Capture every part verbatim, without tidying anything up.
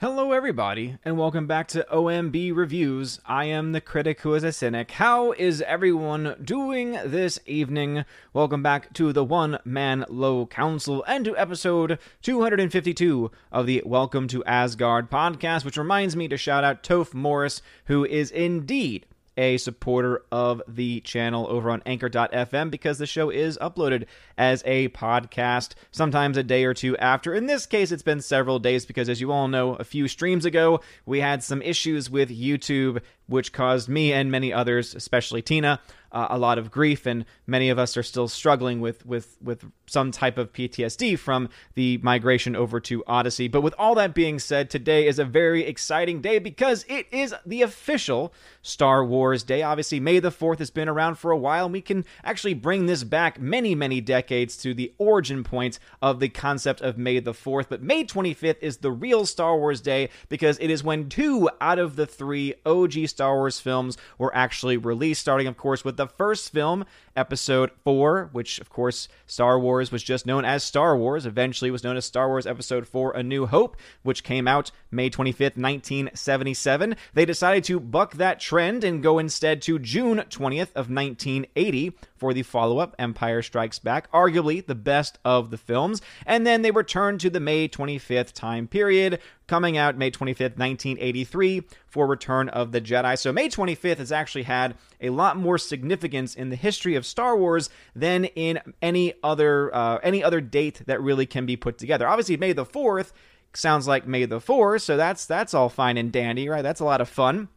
Hello everybody, and welcome back to O M B Reviews. I am the critic who is a cynic. How is everyone doing this evening? Welcome back to the One Man Low Council and to episode two fifty-two of the Welcome to Asgard podcast, which reminds me to shout out Toph Morris, who is indeed a supporter of the channel over on anchor dot f m because the show is uploaded as a podcast sometimes a day or two after. In this case, it's been several days because, as you all know, a few streams ago, we had some issues with YouTube, which caused me and many others, especially Tina, uh, a lot of grief, and many of us are still struggling with, with, with some type of P T S D from the migration over to Odyssey. But with all that being said, today is a very exciting day because it is the official Star Wars Day. Obviously, May the fourth has been around for a while, and we can actually bring this back many, many decades to the origin point of the concept of May the fourth. But May twenty-fifth is the real Star Wars Day because it is when two out of the three O G Star Wars films were actually released, starting, of course, with the first film, Episode four, which, of course, Star Wars was just known as Star Wars, eventually was known as Star Wars Episode four, A New Hope, which came out May twenty-fifth, nineteen seventy-seven. They decided to buck that trend and go instead to June twentieth of nineteen eighty for the follow-up, Empire Strikes Back, arguably the best of the films, and then they returned to the May twenty-fifth time period, coming out May twenty-fifth, nineteen eighty-three, for Return of the Jedi. So May twenty-fifth has actually had a lot more significance in the history of Star Wars than in any other uh, any other date that really can be put together. Obviously, May the fourth sounds like May the fourth, so that's that's all fine and dandy, right? That's a lot of fun.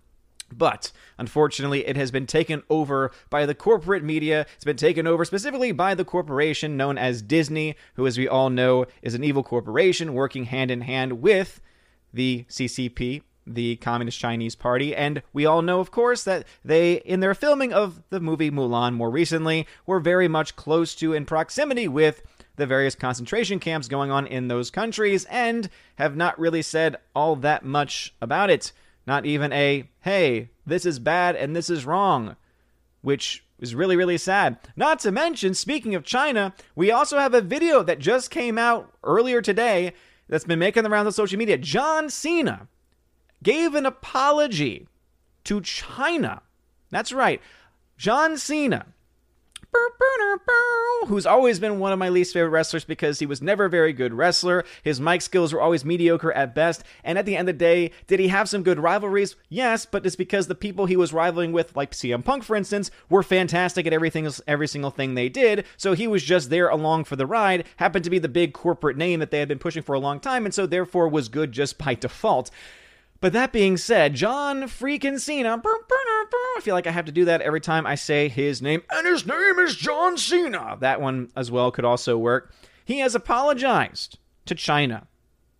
But, unfortunately, it has been taken over by the corporate media. It's been taken over specifically by the corporation known as Disney, who, as we all know, is an evil corporation working hand-in-hand with the C C P, the Communist Chinese Party, and we all know, of course, that they, in their filming of the movie Mulan more recently, were very much close to in proximity with the various concentration camps going on in those countries, and have not really said all that much about it. Not even a, hey, this is bad and this is wrong, which is really, really sad. Not to mention, speaking of China, we also have a video that just came out earlier today that's been making the rounds on social media. John Cena gave an apology to China. That's right. John Cena, who's always been one of my least favorite wrestlers because he was never a very good wrestler. His mic skills were always mediocre at best. And at the end of the day, did he have some good rivalries? Yes, but it's because the people he was rivaling with, like C M Punk, for instance, were fantastic at everything, every single thing they did. So he was just there along for the ride, happened to be the big corporate name that they had been pushing for a long time, and so therefore was good just by default. But that being said, John freaking Cena, I feel like I have to do that every time I say his name, and his name is John Cena. That one as well could also work. He has apologized to China.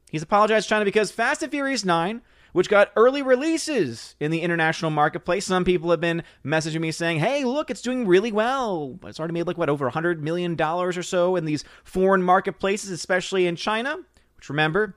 He's apologized to China because Fast and Furious nine, which got early releases in the international marketplace, some people have been messaging me saying, hey, look, it's doing really well. It's already made like, what, over one hundred million dollars or so in these foreign marketplaces, especially in China, which, remember,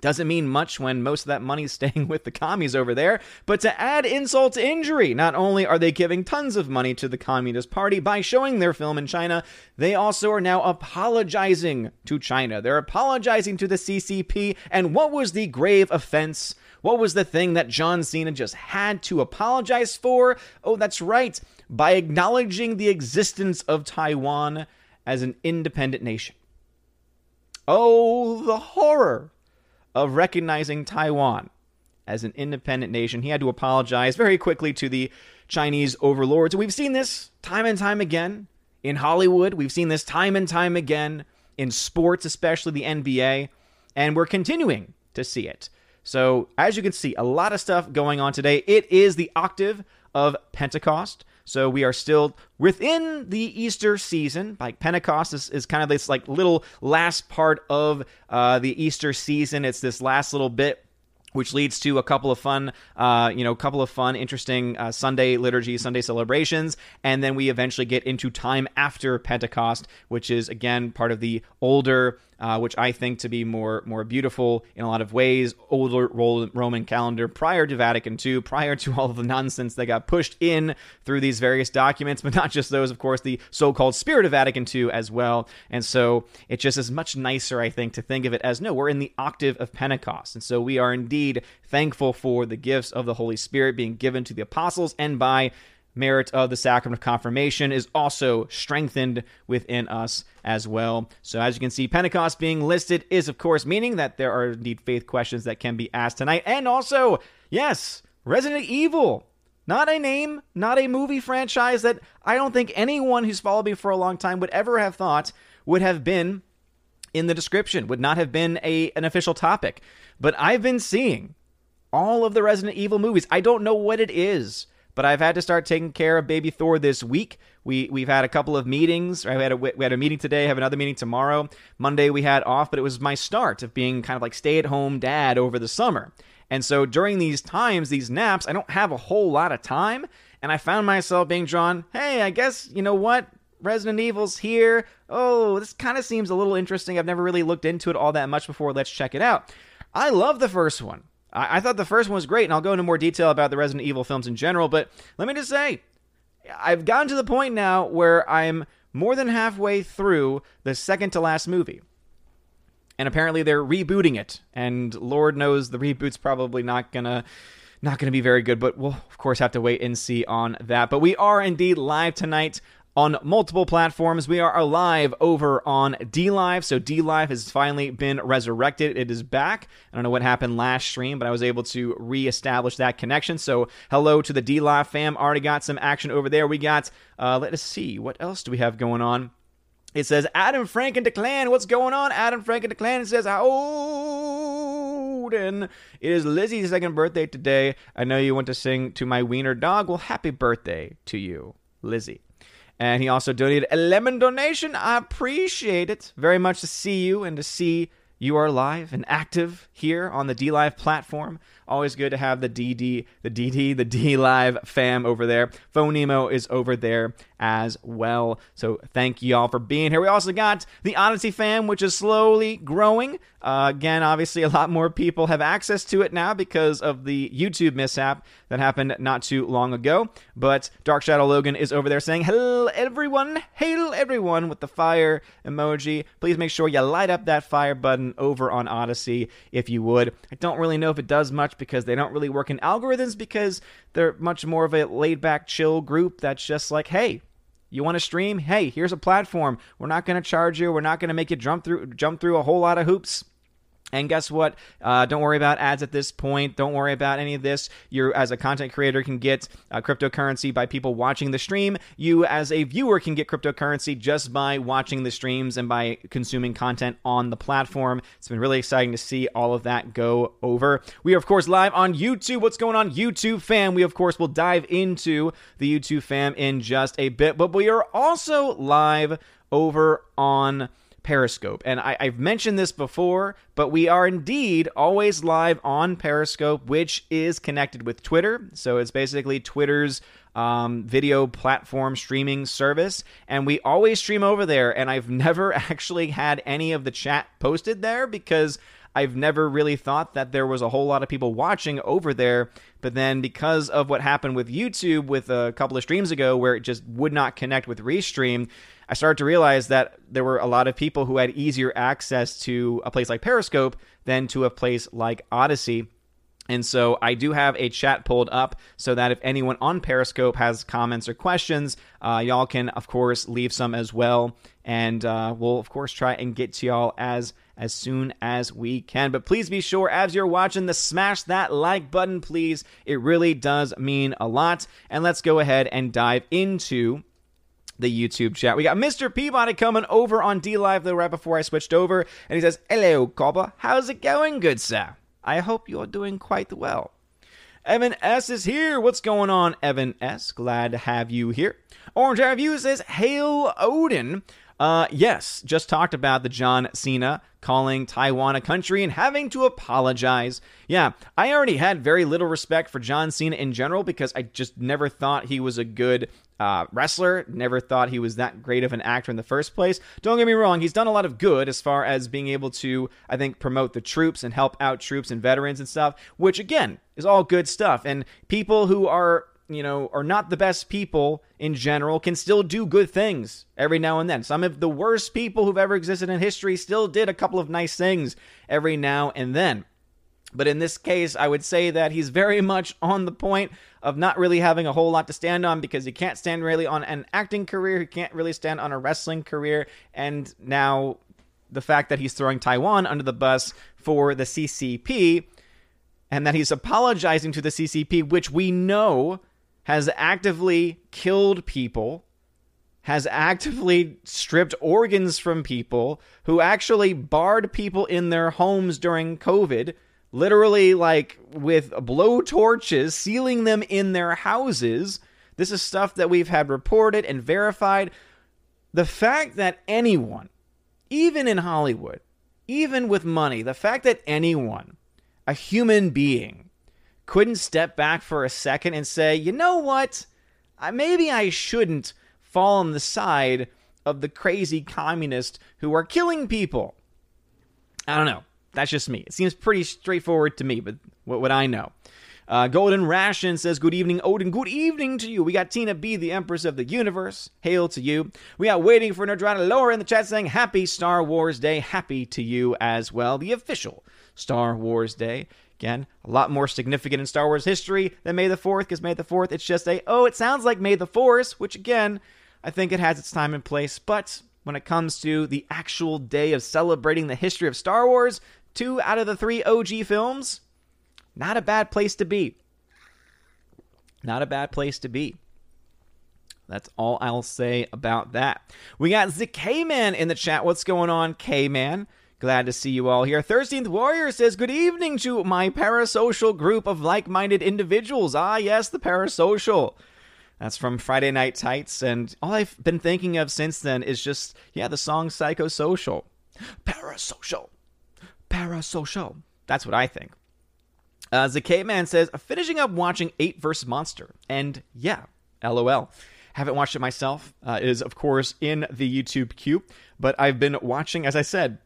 doesn't mean much when most of that money's staying with the commies over there. But to add insult to injury, not only are they giving tons of money to the Communist Party by showing their film in China, they also are now apologizing to China. They're apologizing to the C C P. And what was the grave offense? What was the thing that John Cena just had to apologize for? Oh, that's right. By acknowledging the existence of Taiwan as an independent nation. Oh, the horror of recognizing Taiwan as an independent nation. He had to apologize very quickly to the Chinese overlords. We've seen this time and time again in Hollywood. We've seen this time and time again in sports, especially the N B A, and we're continuing to see it. So, as you can see, a lot of stuff going on today. It is the octave of Pentecost. So we are still within the Easter season. Like Pentecost is, is kind of this like little last part of uh, the Easter season. It's this last little bit, which leads to a couple of fun, uh, you know, couple of fun, interesting uh, Sunday liturgy, Sunday celebrations, and then we eventually get into time after Pentecost, which is again part of the older uh, which I think to be more more beautiful in a lot of ways. Older Roman calendar prior to Vatican Two, prior to all of the nonsense that got pushed in through these various documents, but not just those, of course, the so-called spirit of Vatican Two as well. And so it just is much nicer, I think, to think of it as, no, we're in the octave of Pentecost. And so we are indeed thankful for the gifts of the Holy Spirit being given to the apostles, and by merit of the sacrament of confirmation is also strengthened within us as well. So as you can see, Pentecost being listed is, of course, meaning that there are indeed faith questions that can be asked tonight. And also, yes, Resident Evil. Not a name, not a movie franchise that I don't think anyone who's followed me for a long time would ever have thought would have been in the description, would not have been a an official topic. But I've been seeing all of the Resident Evil movies. I don't know what it is, but I've had to start taking care of baby Thor this week. We, we've had a couple of meetings. Right? We, had a, we had a meeting today, have another meeting tomorrow. Monday we had off, but it was my start of being kind of like stay-at-home dad over the summer. And so during these times, these naps, I don't have a whole lot of time, and I found myself being drawn, hey, I guess, you know what? Resident Evil's here. Oh, this kind of seems a little interesting. I've never really looked into it all that much before. Let's check it out. I love the first one. I thought the first one was great, and I'll go into more detail about the Resident Evil films in general, but let me just say, I've gotten to the point now where I'm more than halfway through the second to last movie, and apparently they're rebooting it, and Lord knows the reboot's probably not gonna... not gonna be very good, but we'll, of course, have to wait and see on that. But we are indeed live tonight on multiple platforms. We are live over on DLive. So DLive has finally been resurrected. It is back. I don't know what happened last stream, but I was able to reestablish that connection. So hello to the DLive fam. Already got some action over there. We got, uh, let us see, what else do we have going on? It says, Adam Frank and DeClan. What's going on? Adam Frank and DeClan. It says, how old? And it is Lizzie's second birthday today. I know you want to sing to my wiener dog. Well, happy birthday to you, Lizzie. And he also donated a lemon donation. I appreciate it very much to see you and to see you are live and active here on the DLive platform. Always good to have the DD, the DD, the DLive fam over there. Phonemo is over there as well. So thank you all for being here. We also got the Odyssey fam, which is slowly growing. Uh, again, obviously, a lot more people have access to it now because of the YouTube mishap that happened not too long ago. But Dark Shadow Logan is over there saying, hello, everyone. Hail, everyone, with the fire emoji. Please make sure you light up that fire button over on Odyssey if you would. I don't really know if it does much because they don't really work in algorithms because they're much more of a laid-back, chill group that's just like, hey, you want to stream? Hey, here's a platform. We're not going to charge you. We're not going to make you jump through jump through a whole lot of hoops. And guess what? Uh, don't worry about ads at this point. Don't worry about any of this. You, as a content creator, can get uh, cryptocurrency by people watching the stream. You, as a viewer, can get cryptocurrency just by watching the streams and by consuming content on the platform. It's been really exciting to see all of that go over. We are, of course, live on YouTube. What's going on, YouTube fam? We, of course, will dive into the YouTube fam in just a bit. But we are also live over on Periscope. And I, I've mentioned this before, but we are indeed always live on Periscope, which is connected with Twitter. So it's basically Twitter's um, video platform streaming service. And we always stream over there. And I've never actually had any of the chat posted there because I've never really thought that there was a whole lot of people watching over there. But then because of what happened with YouTube with a couple of streams ago where it just would not connect with Restream, I started to realize that there were a lot of people who had easier access to a place like Periscope than to a place like Odyssey. And so I do have a chat pulled up so that if anyone on Periscope has comments or questions, uh, y'all can, of course, leave some as well. And uh, we'll, of course, try and get to y'all as as soon as we can. But please be sure, as you're watching, to smash that like button, please. It really does mean a lot. And let's go ahead and dive into the YouTube chat. We got Mister Peabody coming over on DLive, though, right before I switched over. And he says, hello, Cobber. How's it going, good sir? I hope you're doing quite well. Evan S. is here. What's going on, Evan S.? Glad to have you here. Orange Review says, hail Odin. Uh, yes, just talked about the John Cena calling Taiwan a country and having to apologize. Yeah, I already had very little respect for John Cena in general because I just never thought he was a good uh, wrestler, never thought he was that great of an actor in the first place. Don't get me wrong, he's done a lot of good as far as being able to, I think, promote the troops and help out troops and veterans and stuff, which, again, is all good stuff. And people who are, you know, are not the best people in general can still do good things every now and then. Some of the worst people who've ever existed in history still did a couple of nice things every now and then. But in this case, I would say that he's very much on the point of not really having a whole lot to stand on because he can't stand really on an acting career. He can't really stand on a wrestling career. And now the fact that he's throwing Taiwan under the bus for the C C P and that he's apologizing to the C C P, which we know has actively killed people, has actively stripped organs from people, who actually barred people in their homes during COVID, literally like with blow torches, sealing them in their houses. This is stuff that we've had reported and verified. The fact that anyone, even in Hollywood, even with money, the fact that anyone, a human being, couldn't step back for a second and say, you know what, I, maybe I shouldn't fall on the side of the crazy communists who are killing people. I don't know. That's just me. It seems pretty straightforward to me, but what would I know? Uh, Golden Ration says, good evening, Odin. Good evening to you. We got Tina B, the Empress of the Universe. Hail to you. We are waiting for Nerdrana Laura in the chat saying, happy Star Wars Day. Happy to you as well. The official Star Wars Day. Again, a lot more significant in Star Wars history than May the fourth, because May the fourth, it's just a, oh, it sounds like May the Force, which, again, I think it has its time and place. But when it comes to the actual day of celebrating the history of Star Wars, two out of the three O G films, not a bad place to be. Not a bad place to be. That's all I'll say about that. We got the K-Man in the chat. What's going on, K-Man? Glad to see you all here. thirteenth Warrior says, good evening to my parasocial group of like-minded individuals. Ah, yes, the parasocial. That's from Friday Night Tights. And all I've been thinking of since then is just, yeah, the song Psychosocial. Parasocial. Parasocial. That's what I think. Uh, the Caveman says, finishing up watching eight versus Monster. And yeah, LOL. Haven't watched it myself. Uh, it is, of course, in the YouTube queue. But I've been watching, as I said,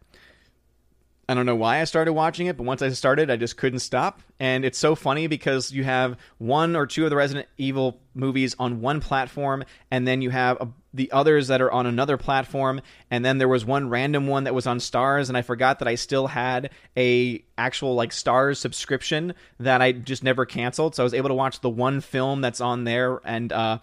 I don't know why I started watching it, but once I started, I just couldn't stop. And it's so funny because you have one or two of the Resident Evil movies on one platform, and then you have a, the others that are on another platform, and then there was one random one that was on Starz, and I forgot that I still had a actual like Starz subscription that I just never canceled, so I was able to watch the one film that's on there, and uh,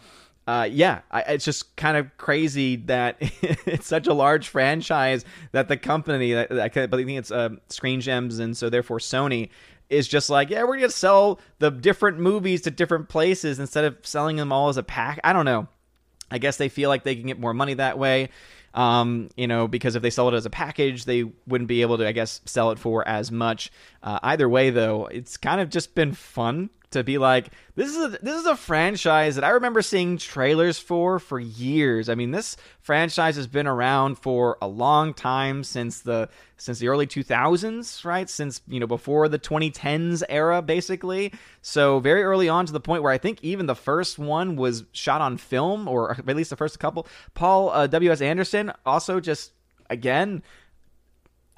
Uh, yeah, I, it's just kind of crazy that it's such a large franchise that the company, I, I think it's uh, Screen Gems, and so therefore Sony, is just like, yeah, we're going to sell the different movies to different places instead of selling them all as a pack. I don't know. I guess they feel like they can get more money that way, um, you know, because if they sell it as a package, they wouldn't be able to, I guess, sell it for as much. Uh, either way, though, it's kind of just been fun to be like, this is a, this is a franchise that I remember seeing trailers for for years. I mean, this franchise has been around for a long time, since the since the early two thousands, right? Since, you know, before the twenty tens era, basically. So very early on, to the point where I think even the first one was shot on film, or at least the first couple. Paul uh, W S Anderson also just, again,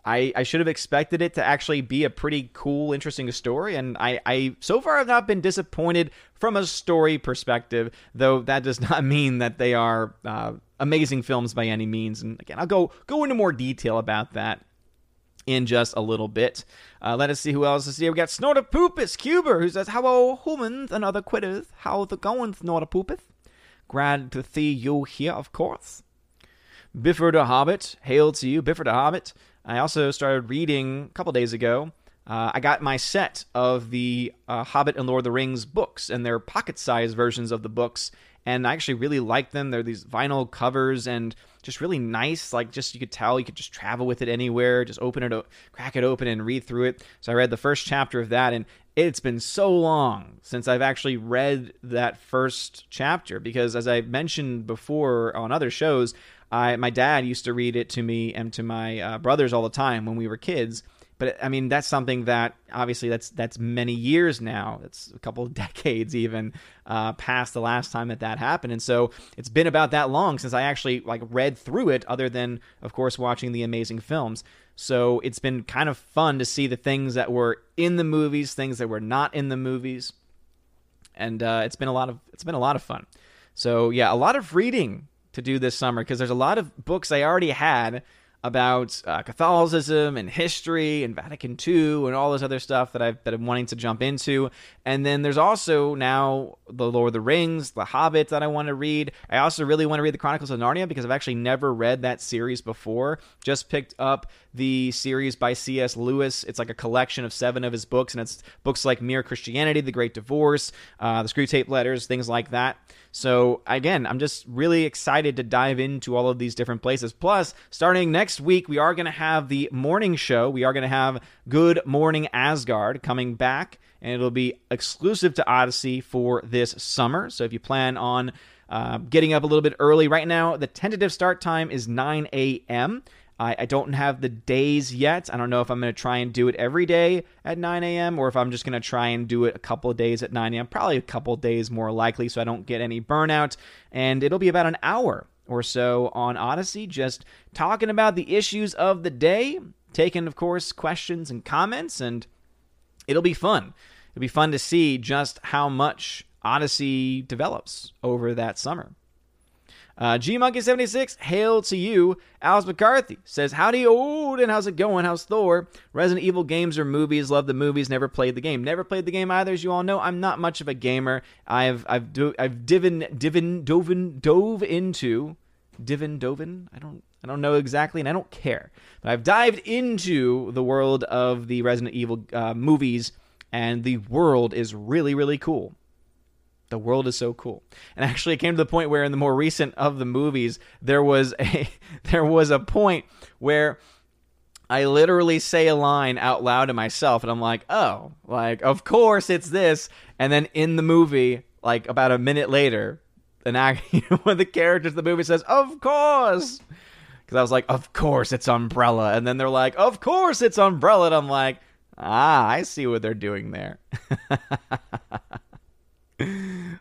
I, I should have expected it to actually be a pretty cool, interesting story, and I, I so far have not been disappointed from a story perspective, though that does not mean that they are uh, amazing films by any means. And again, I'll go, go into more detail about that in just a little bit. Uh, let us see who else is here. We got Snortapoopus Cuber, who says, hello, humans and other quitters. How's it going, Snortapoopus? Glad to see you here, of course. Biffer the Hobbit, hail to you, Biffer the Hobbit. I also started reading a couple days ago. Uh, I got my set of the uh, Hobbit and Lord of the Rings books, and they're pocket-sized versions of the books, and I actually really like them. They're these vinyl covers and just really nice. Like, just you could tell you could just travel with it anywhere, just open it, crack it open, and read through it. So I read the first chapter of that, and it's been so long since I've actually read that first chapter because, as I mentioned before on other shows, I my dad used to read it to me and to my uh, brothers all the time when we were kids. But I mean, that's something that obviously that's that's many years now. It's a couple of decades even uh, past the last time that that happened. And so it's been about that long since I actually like read through it, other than, of course, watching the amazing films. So it's been kind of fun to see the things that were in the movies, things that were not in the movies. And uh, it's been a lot of it's been a lot of fun. So, yeah, a lot of reading to do this summer, because there's a lot of books I already had about uh, Catholicism and history and Vatican two and all this other stuff that, I've, that I'm wanting to jump into. And then there's also now The Lord of the Rings, The Hobbit that I want to read. I also really want to read The Chronicles of Narnia, because I've actually never read that series before. Just picked up the series by C S Lewis. It's like a collection of seven of his books, and it's books like Mere Christianity, The Great Divorce, uh, The Screwtape Letters, things like that. So, again, I'm just really excited to dive into all of these different places. Plus, starting next week, we are going to have the morning show. We are going to have Good Morning Asgard coming back, and it'll be exclusive to Odyssey for this summer. So if you plan on uh, getting up a little bit early right now, the tentative start time is nine a.m. I, I don't have the days yet. I don't know if I'm going to try and do it every day at nine a.m. or if I'm just going to try and do it a couple of days at nine a.m. Probably a couple of days more likely, so I don't get any burnout. And it'll be about an hour or so on Odyssey, just talking about the issues of the day, taking, of course, questions and comments, and it'll be fun. It'll be fun to see just how much Odyssey develops over that summer. Uh, G Monkey seventy-six, hail to you. Alice McCarthy says, howdy, old, and how's it going? How's Thor? Resident Evil games or movies? Love the movies, never played the game. Never played the game either, as you all know. I'm not much of a gamer. I've I've do, I've divin divin dovin dove into divin dovin. I don't I don't know exactly, and I don't care. But I've dived into the world of the Resident Evil uh, movies, and the world is really really cool. The world is so cool. And actually it came to the point where in the more recent of the movies, there was a there was a point where I literally say a line out loud to myself, and I'm like, oh, like, of course it's this. And then in the movie, like about a minute later, and I, you know, one of the characters in the movie says, of course. Because I was like, of course it's Umbrella. And then they're like, of course it's Umbrella. And I'm like, ah, I see what they're doing there.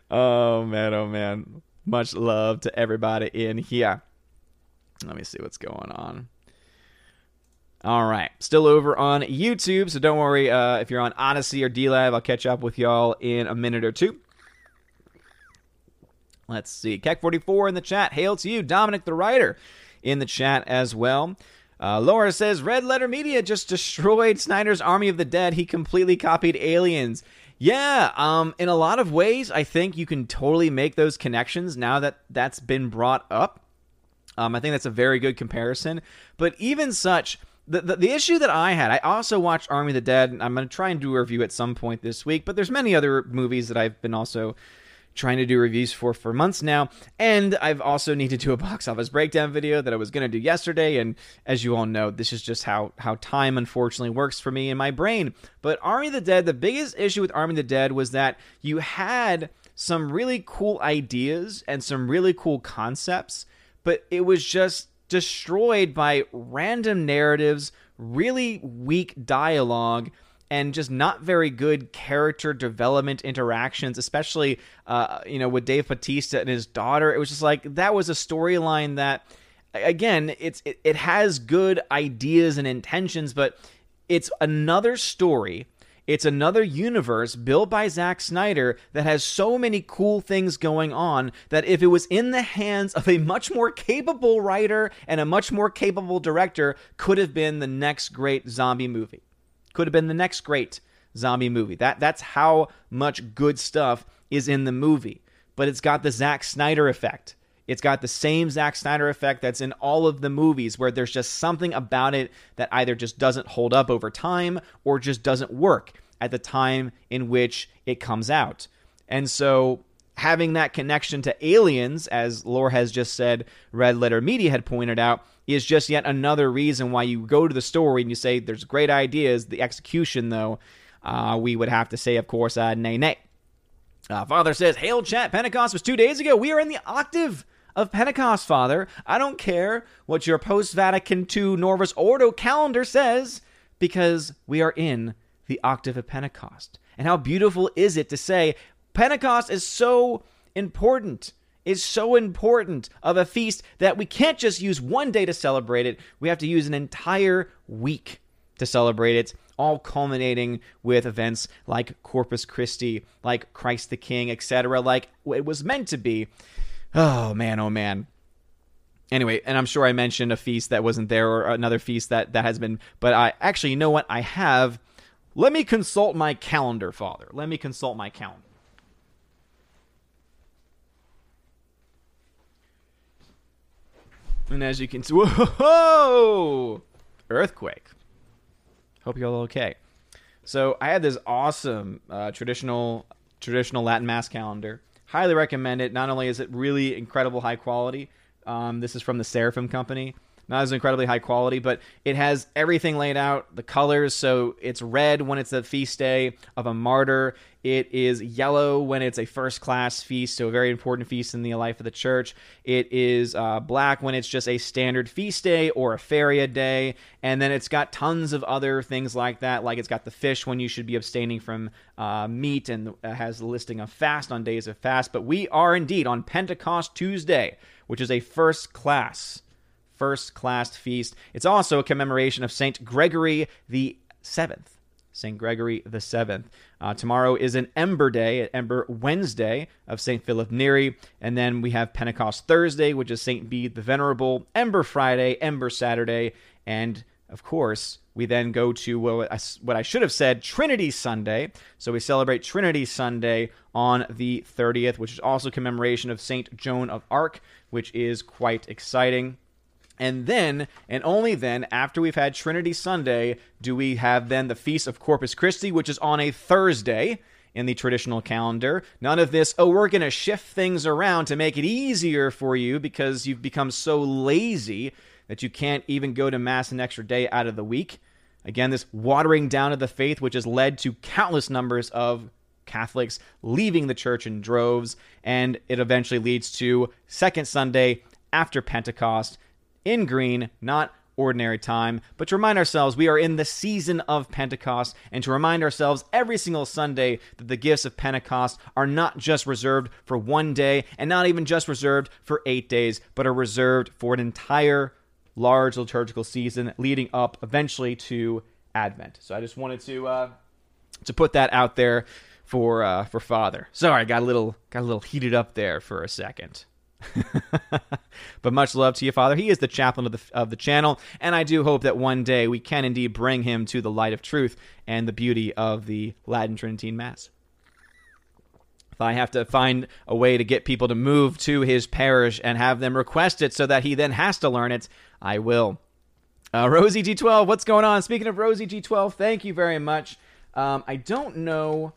Oh man, oh man. Much love to everybody in here. Let me see what's going on. All right, still over on YouTube, so don't worry uh, if you're on Odyssey or DLive, I'll catch up with y'all in a minute or two. Let's see. Keck forty-four in the chat. Hail to you. Dominic the Writer in the chat as well. Uh, Laura says, Red Letter Media just destroyed Snyder's Army of the Dead. He completely copied Aliens. Yeah, um, in a lot of ways, I think you can totally make those connections now that that's been brought up. Um, I think that's a very good comparison. But even such, the, the, the issue that I had, I also watched Army of the Dead, and I'm going to try and do a review at some point this week, but there's many other movies that I've been also trying to do reviews for for months now, and I've also needed to do a box office breakdown video that I was going to do yesterday, and as you all know, this is just how, how time unfortunately works for me in my brain. But Army of the Dead, the biggest issue with Army of the Dead was that you had some really cool ideas and some really cool concepts, but it was just destroyed by random narratives, really weak dialogue, and just not very good character development interactions, especially, uh, you know, with Dave Bautista and his daughter. It was just like, that was a storyline that, again, it's it, it has good ideas and intentions, but it's another story. It's another universe built by Zack Snyder that has so many cool things going on that if it was in the hands of a much more capable writer and a much more capable director, could have been the next great zombie movie. Could have been the next great zombie movie. That That's how much good stuff is in the movie. But it's got the Zack Snyder effect. It's got the same Zack Snyder effect that's in all of the movies, where there's just something about it that either just doesn't hold up over time or just doesn't work at the time in which it comes out. And so having that connection to Aliens, as Laura has just said, Red Letter Media had pointed out, is just yet another reason why you go to the story and you say there's great ideas. The execution, though, uh, we would have to say, of course, uh, nay, nay. Uh, Father says, hail chat. Pentecost was two days ago. We are in the octave. of Pentecost, Father. I don't care what your post-Vatican Two Novus Ordo calendar says, because we are in the octave of Pentecost. And how beautiful is it to say Pentecost is so important, is so important of a feast that we can't just use one day to celebrate it. We have to use an entire week to celebrate it, all culminating with events like Corpus Christi, like Christ the King, et cetera, like it was meant to be. Oh, man, oh, man. Anyway, and I'm sure I mentioned a feast that wasn't there or another feast that, that has been, but I actually, you know what? I have. Let me consult my calendar, Father. Let me consult my calendar. And as you can see, whoa, earthquake. Hope you're all okay. So I had this awesome uh, traditional traditional Latin Mass calendar. Highly recommend it. Not only is it really incredible high quality, um, this is from the Seraphim Company. Not as incredibly high quality, but it has everything laid out, the colors. So it's red when it's the feast day of a martyr. It is yellow when it's a first-class feast, so a very important feast in the life of the church. It is uh, black when it's just a standard feast day or a feria day. And then it's got tons of other things like that, like it's got the fish when you should be abstaining from uh, meat, and has the listing of fast on days of fast. But we are indeed on Pentecost Tuesday, which is a first-class first-class feast. It's also a commemoration of Saint Gregory the Seventh. Saint Gregory the Seventh. Uh, tomorrow is an Ember Day, Ember Wednesday of Saint Philip Neri, and then we have Pentecost Thursday, which is Saint Bede the Venerable, Ember Friday, Ember Saturday, and of course, we then go to what I, what I should have said, Trinity Sunday. So we celebrate Trinity Sunday on the thirtieth, which is also a commemoration of Saint Joan of Arc, which is quite exciting. And then, and only then, after we've had Trinity Sunday, do we have then the Feast of Corpus Christi, which is on a Thursday in the traditional calendar. None of this, oh, we're going to shift things around to make it easier for you because you've become so lazy that you can't even go to Mass an extra day out of the week. Again, this watering down of the faith, which has led to countless numbers of Catholics leaving the church in droves, and it eventually leads to Second Sunday after Pentecost, in green, not ordinary time, but to remind ourselves we are in the season of Pentecost, and to remind ourselves every single Sunday that the gifts of Pentecost are not just reserved for one day, and not even just reserved for eight days, but are reserved for an entire large liturgical season leading up eventually to Advent. So I just wanted to uh, to put that out there for uh, for Father. Sorry, I got a little got a little heated up there for a second. But much love to you, Father. He is the chaplain of the of the channel, and I do hope that one day we can indeed bring him to the light of truth and the beauty of the Latin Trinitine Mass. If I have to find a way to get people to move to his parish and have them request it so that he then has to learn it, I will. Uh, Rosie G twelve, what's going on? Speaking of Rosie G twelve, thank you very much. Um, I don't know.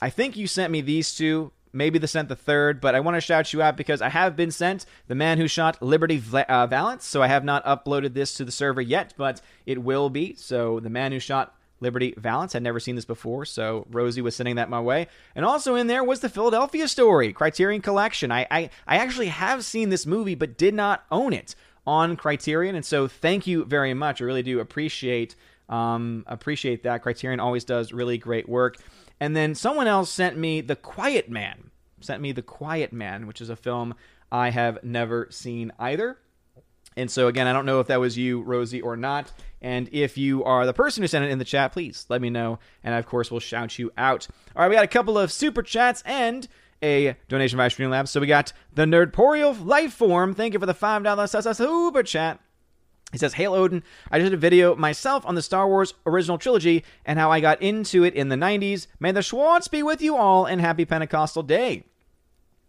I think you sent me these two. Maybe the sent the third, but I want to shout you out because I have been sent the man who shot Liberty uh, Valance. So I have not uploaded this to the server yet, but it will be. So the man who shot Liberty Valance had never seen this before. So Rosie was sending that my way. And also in there was the Philadelphia Story, Criterion Collection. I, I, I actually have seen this movie, but did not own it on Criterion. And so thank you very much. I really do appreciate, um, appreciate that. Criterion always does really great work. And then someone else sent me The Quiet Man, sent me The Quiet Man, which is a film I have never seen either. And so, again, I don't know if that was you, Rosie, or not. And if you are the person who sent it in the chat, please let me know. And I, of course, will shout you out. All right, we got a couple of Super Chats and a donation via Streamlabs. So we got the Nerdporial Lifeform. Thank you for the five dollars Super Chat. He says, Hail Odin, I just did a video myself on the Star Wars original trilogy and how I got into it in the nineties. May the Schwartz be with you all, and happy Pentecostal day.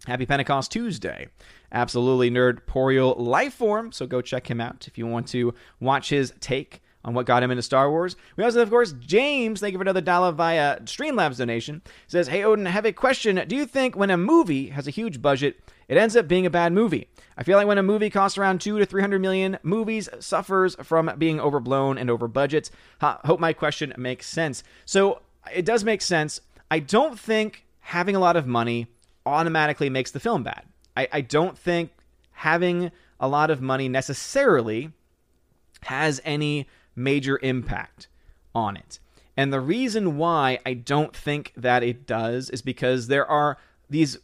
Happy Pentecost Tuesday. Absolutely Nerdporial Lifeform, so go check him out if you want to watch his take on what got him into Star Wars. We also have, of course, James, thank you for another dollar via Streamlabs donation. He says, Hey Odin, I have a question. Do you think when a movie has a huge budget, it ends up being a bad movie? I feel like when a movie costs around two to three hundred million, movies suffers from being overblown and over budget. Ha, hope my question makes sense. So it does make sense. I don't think having a lot of money automatically makes the film bad. I, I don't think having a lot of money necessarily has any major impact on it. And the reason why I don't think that it does is because there are these,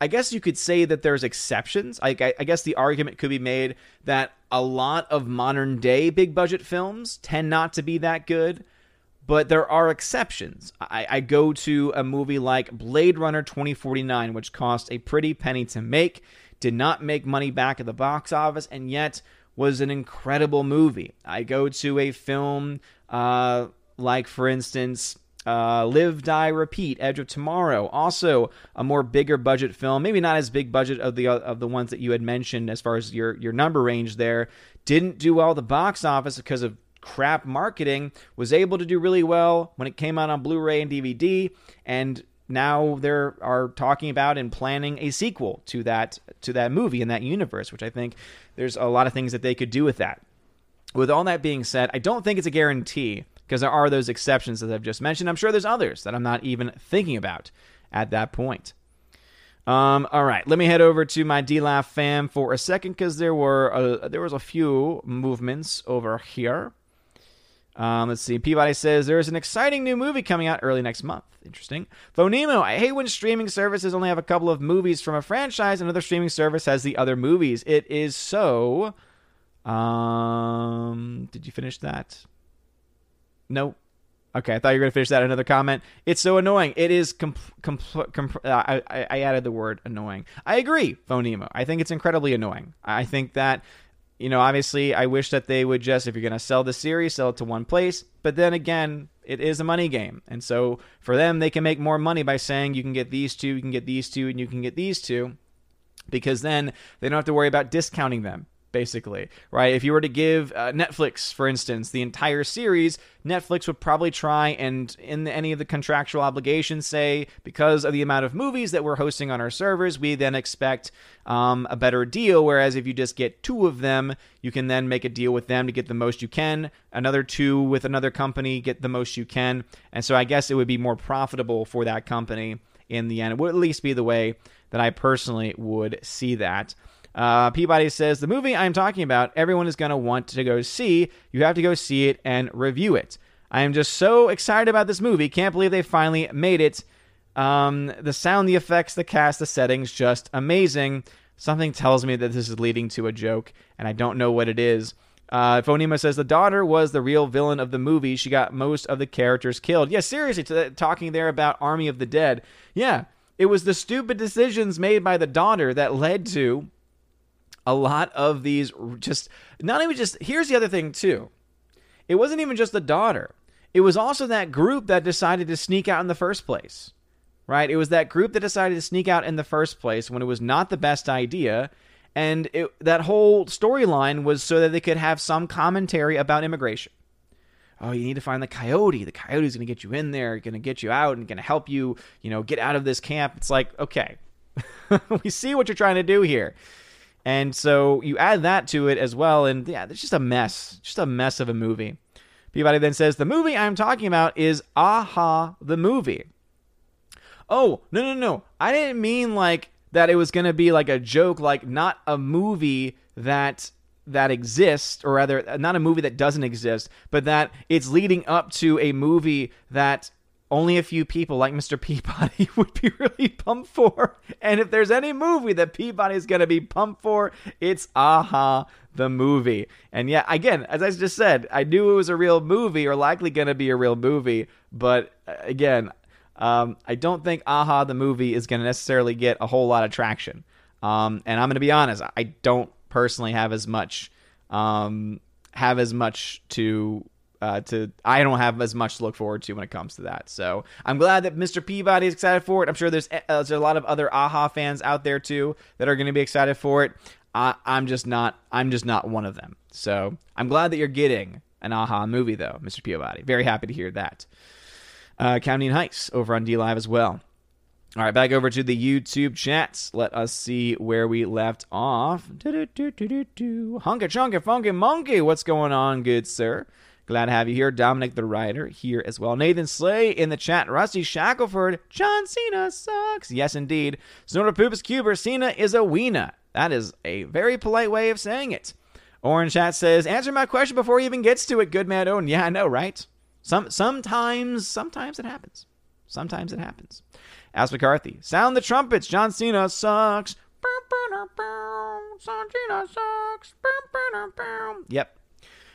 I guess you could say that there's exceptions. I, I guess the argument could be made that a lot of modern day big budget films tend not to be that good, but there are exceptions. I, I go to a movie like Blade Runner twenty forty-nine, which cost a pretty penny to make, did not make money back at the box office, and yet was an incredible movie. I go to a film uh, like, for instance, uh, Live, Die, Repeat, Edge of Tomorrow, also a more bigger budget film, maybe not as big budget of the of the ones that you had mentioned as far as your, your number range there, didn't do well at the box office because of crap marketing, was able to do really well when it came out on Blu-ray and D V D, and now they are talking about and planning a sequel to that to that movie in that universe, which I think there's a lot of things that they could do with that. With all that being said, I don't think it's a guarantee because there are those exceptions that I've just mentioned. I'm sure there's others that I'm not even thinking about at that point. Um, all right, let me head over to my DLive fam for a second because there were a, there was a few movements over here. Um, let's see. Peabody says, there is an exciting new movie coming out early next month. Interesting. Phonemo, I hate when streaming services only have a couple of movies from a franchise. Another streaming service has the other movies. It is so... Um, did you finish that? Nope. Okay, I thought you were going to finish that. Another comment. It's so annoying. It is... Comp- comp- comp- uh, I, I added the word annoying. I agree, Phonemo. I think it's incredibly annoying. I think that... You know, obviously, I wish that they would just, if you're going to sell the series, sell it to one place. But then again, it is a money game. And so for them, they can make more money by saying you can get these two, you can get these two, and you can get these two. Because then they don't have to worry about discounting them, basically. Right? If you were to give uh, Netflix, for instance, the entire series, Netflix would probably try and in the, any of the contractual obligations say, because of the amount of movies that we're hosting on our servers, we then expect... Um, a better deal, whereas if you just get two of them, you can then make a deal with them to get the most you can, another two with another company, get the most you can, and so I guess it would be more profitable for that company in the end. It would at least be the way that I personally would see that. Uh, Peabody says, the movie I'm talking about, everyone is going to want to go see. You have to go see it and review it. I am just so excited about this movie. Can't believe they finally made it. Um, the sound, the effects, the cast, the settings, just amazing. Something tells me that this is leading to a joke, and I don't know what it is. Uh, Phonema says, the daughter was the real villain of the movie. She got most of the characters killed. Yeah, seriously, t- talking there about Army of the Dead. Yeah, it was the stupid decisions made by the daughter that led to a lot of these just... Not even just... Here's the other thing, too. It wasn't even just the daughter. It was also that group that decided to sneak out in the first place. Right? It was that group that decided to sneak out in the first place when it was not the best idea. And it, that whole storyline was so that they could have some commentary about immigration. Oh, you need to find the coyote. The coyote's going to get you in there, going to get you out, and going to help you, you know, get out of this camp. It's like, okay, we see what you're trying to do here. And so you add that to it as well. And yeah, it's just a mess, just a mess of a movie. Peabody then says, the movie I'm talking about is Aha, the Movie. Oh, no, no, no. I didn't mean like that it was going to be like a joke, like not a movie that that exists, or rather not a movie that doesn't exist, but that it's leading up to a movie that only a few people like Mister Peabody would be really pumped for. And if there's any movie that Peabody is going to be pumped for, it's Aha, the Movie. And yeah, again, as I just said, I knew it was a real movie or likely going to be a real movie. But again... Um, I don't think Aha the Movie is going to necessarily get a whole lot of traction. Um, and I'm going to be honest, I don't personally have as much, um, have as much to, uh, to, I don't have as much to look forward to when it comes to that. So I'm glad that Mister Peabody is excited for it. I'm sure there's, uh, there's a lot of other Aha fans out there too that are going to be excited for it. I, I'm just not, I'm just not one of them. So I'm glad that you're getting an Aha movie though, Mister Peabody. Very happy to hear that. Uh, County and Heights over on DLive as well. All right, back over to the YouTube chats. Let us see where we left off. Hunka chunka funky monkey. What's going on, good sir? Glad to have you here. Dominic the Rider here as well. Nathan Slay in the chat. Rusty Shackelford. John Cena sucks. Yes, indeed. Snorter Poopus Cuber. Cena is a wiener. That is a very polite way of saying it. Orange Hat says, answer my question before he even gets to it, good man Odin. Yeah, I know, right? Some Sometimes, sometimes it happens. Sometimes it happens. Ask McCarthy, sound the trumpets, John Cena sucks. John Cena sucks. Yep.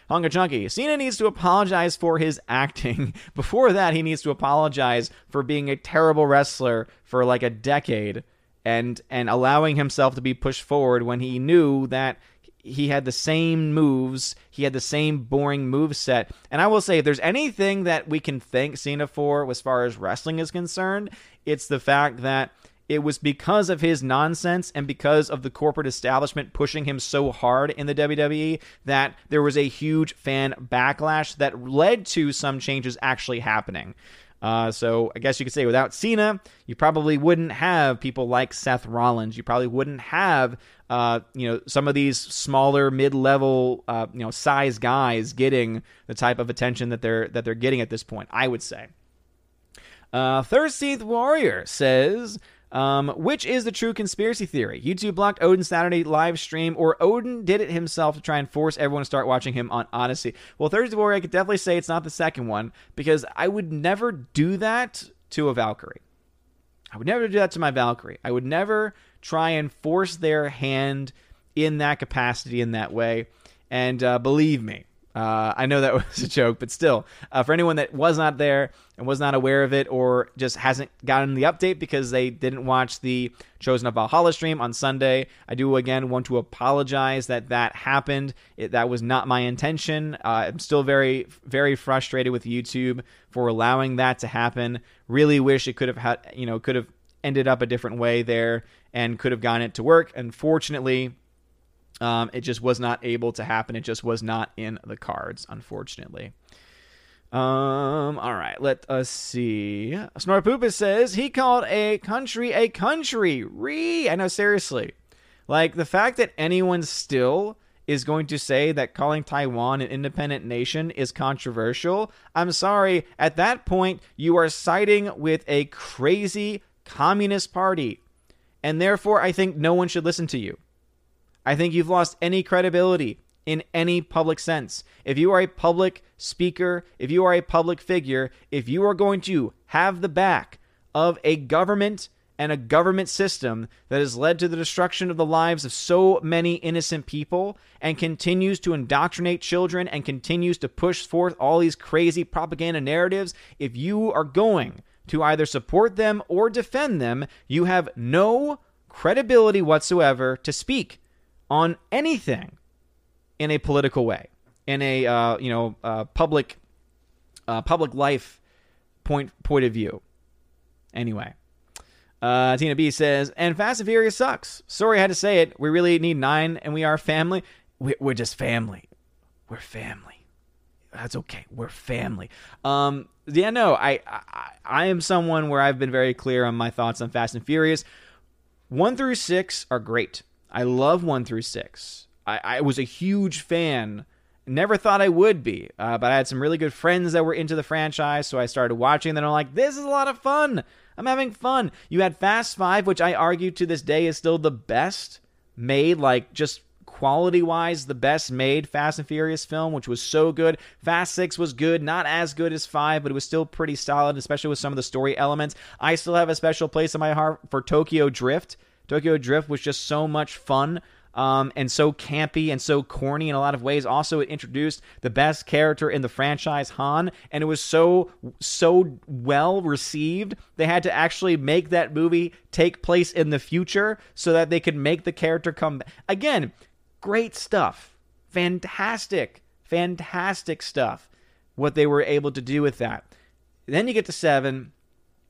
Hunga Chunky, Cena needs to apologize for his acting. Before that, he needs to apologize for being a terrible wrestler for like a decade and and allowing himself to be pushed forward when he knew that he had the same moves, he had the same boring moveset. And I will say, if there's anything that we can thank Cena for as far as wrestling is concerned, it's the fact that it was because of his nonsense and because of the corporate establishment pushing him so hard in the W W E that there was a huge fan backlash that led to some changes actually happening. Uh, so I guess you could say without Cena, you probably wouldn't have people like Seth Rollins. You probably wouldn't have, uh, you know, some of these smaller mid-level, uh, you know, size guys getting the type of attention that they're that they're getting at this point, I would say. Uh, Thirteenth Warrior says, Um, which is the true conspiracy theory? YouTube blocked Odin's Saturday live stream, or Odin did it himself to try and force everyone to start watching him on Odyssey? Well, Thursday Warrior, I could definitely say it's not the second one, because I would never do that to a Valkyrie. I would never do that to my Valkyrie. I would never try and force their hand in that capacity, in that way. And uh, believe me, Uh, I know that was a joke, but still, uh, for anyone that was not there and was not aware of it or just hasn't gotten the update because they didn't watch the Chosen of Valhalla stream on Sunday, I do again want to apologize that that happened. It, that was not my intention. Uh, I'm still very, very frustrated with YouTube for allowing that to happen. Really wish it could have had, you know, could have ended up a different way there and could have gotten it to work. Unfortunately, Um, it just was not able to happen. It just was not in the cards, unfortunately. Um, all right, let us see. Snorpoopa says, he called a country a country. Re, I know, seriously. Like, the fact that anyone still is going to say that calling Taiwan an independent nation is controversial, I'm sorry. At that point, you are siding with a crazy Communist Party. And therefore, I think no one should listen to you. I think you've lost any credibility in any public sense. If you are a public speaker, if you are a public figure, if you are going to have the back of a government and a government system that has led to the destruction of the lives of so many innocent people and continues to indoctrinate children and continues to push forth all these crazy propaganda narratives, if you are going to either support them or defend them, you have no credibility whatsoever to speak on anything in a political way, in a uh, you know uh, public uh, public life point point of view. Anyway, uh, Tina B says, and Fast and Furious sucks. Sorry I had to say it. We really need nine, and we are family. We, we're just family. We're family. That's okay. We're family. Um, yeah, no, I, I I am someone where I've been very clear on my thoughts on Fast and Furious. One through six are great. I love one through six. I, I was a huge fan. Never thought I would be, uh, but I had some really good friends that were into the franchise, so I started watching them, and I'm like, this is a lot of fun. I'm having fun. You had Fast Five, which I argue to this day is still the best made, like just quality-wise, the best made Fast and Furious film, which was so good. Fast Six was good, not as good as Five, but it was still pretty solid, especially with some of the story elements. I still have a special place in my heart for Tokyo Drift. Tokyo Drift was just so much fun um, and so campy and so corny in a lot of ways. Also, it introduced the best character in the franchise, Han, and it was so, so well received. They had to actually make that movie take place in the future so that they could make the character come back. Again, great stuff. Fantastic, fantastic stuff, what they were able to do with that. Then you get to seven.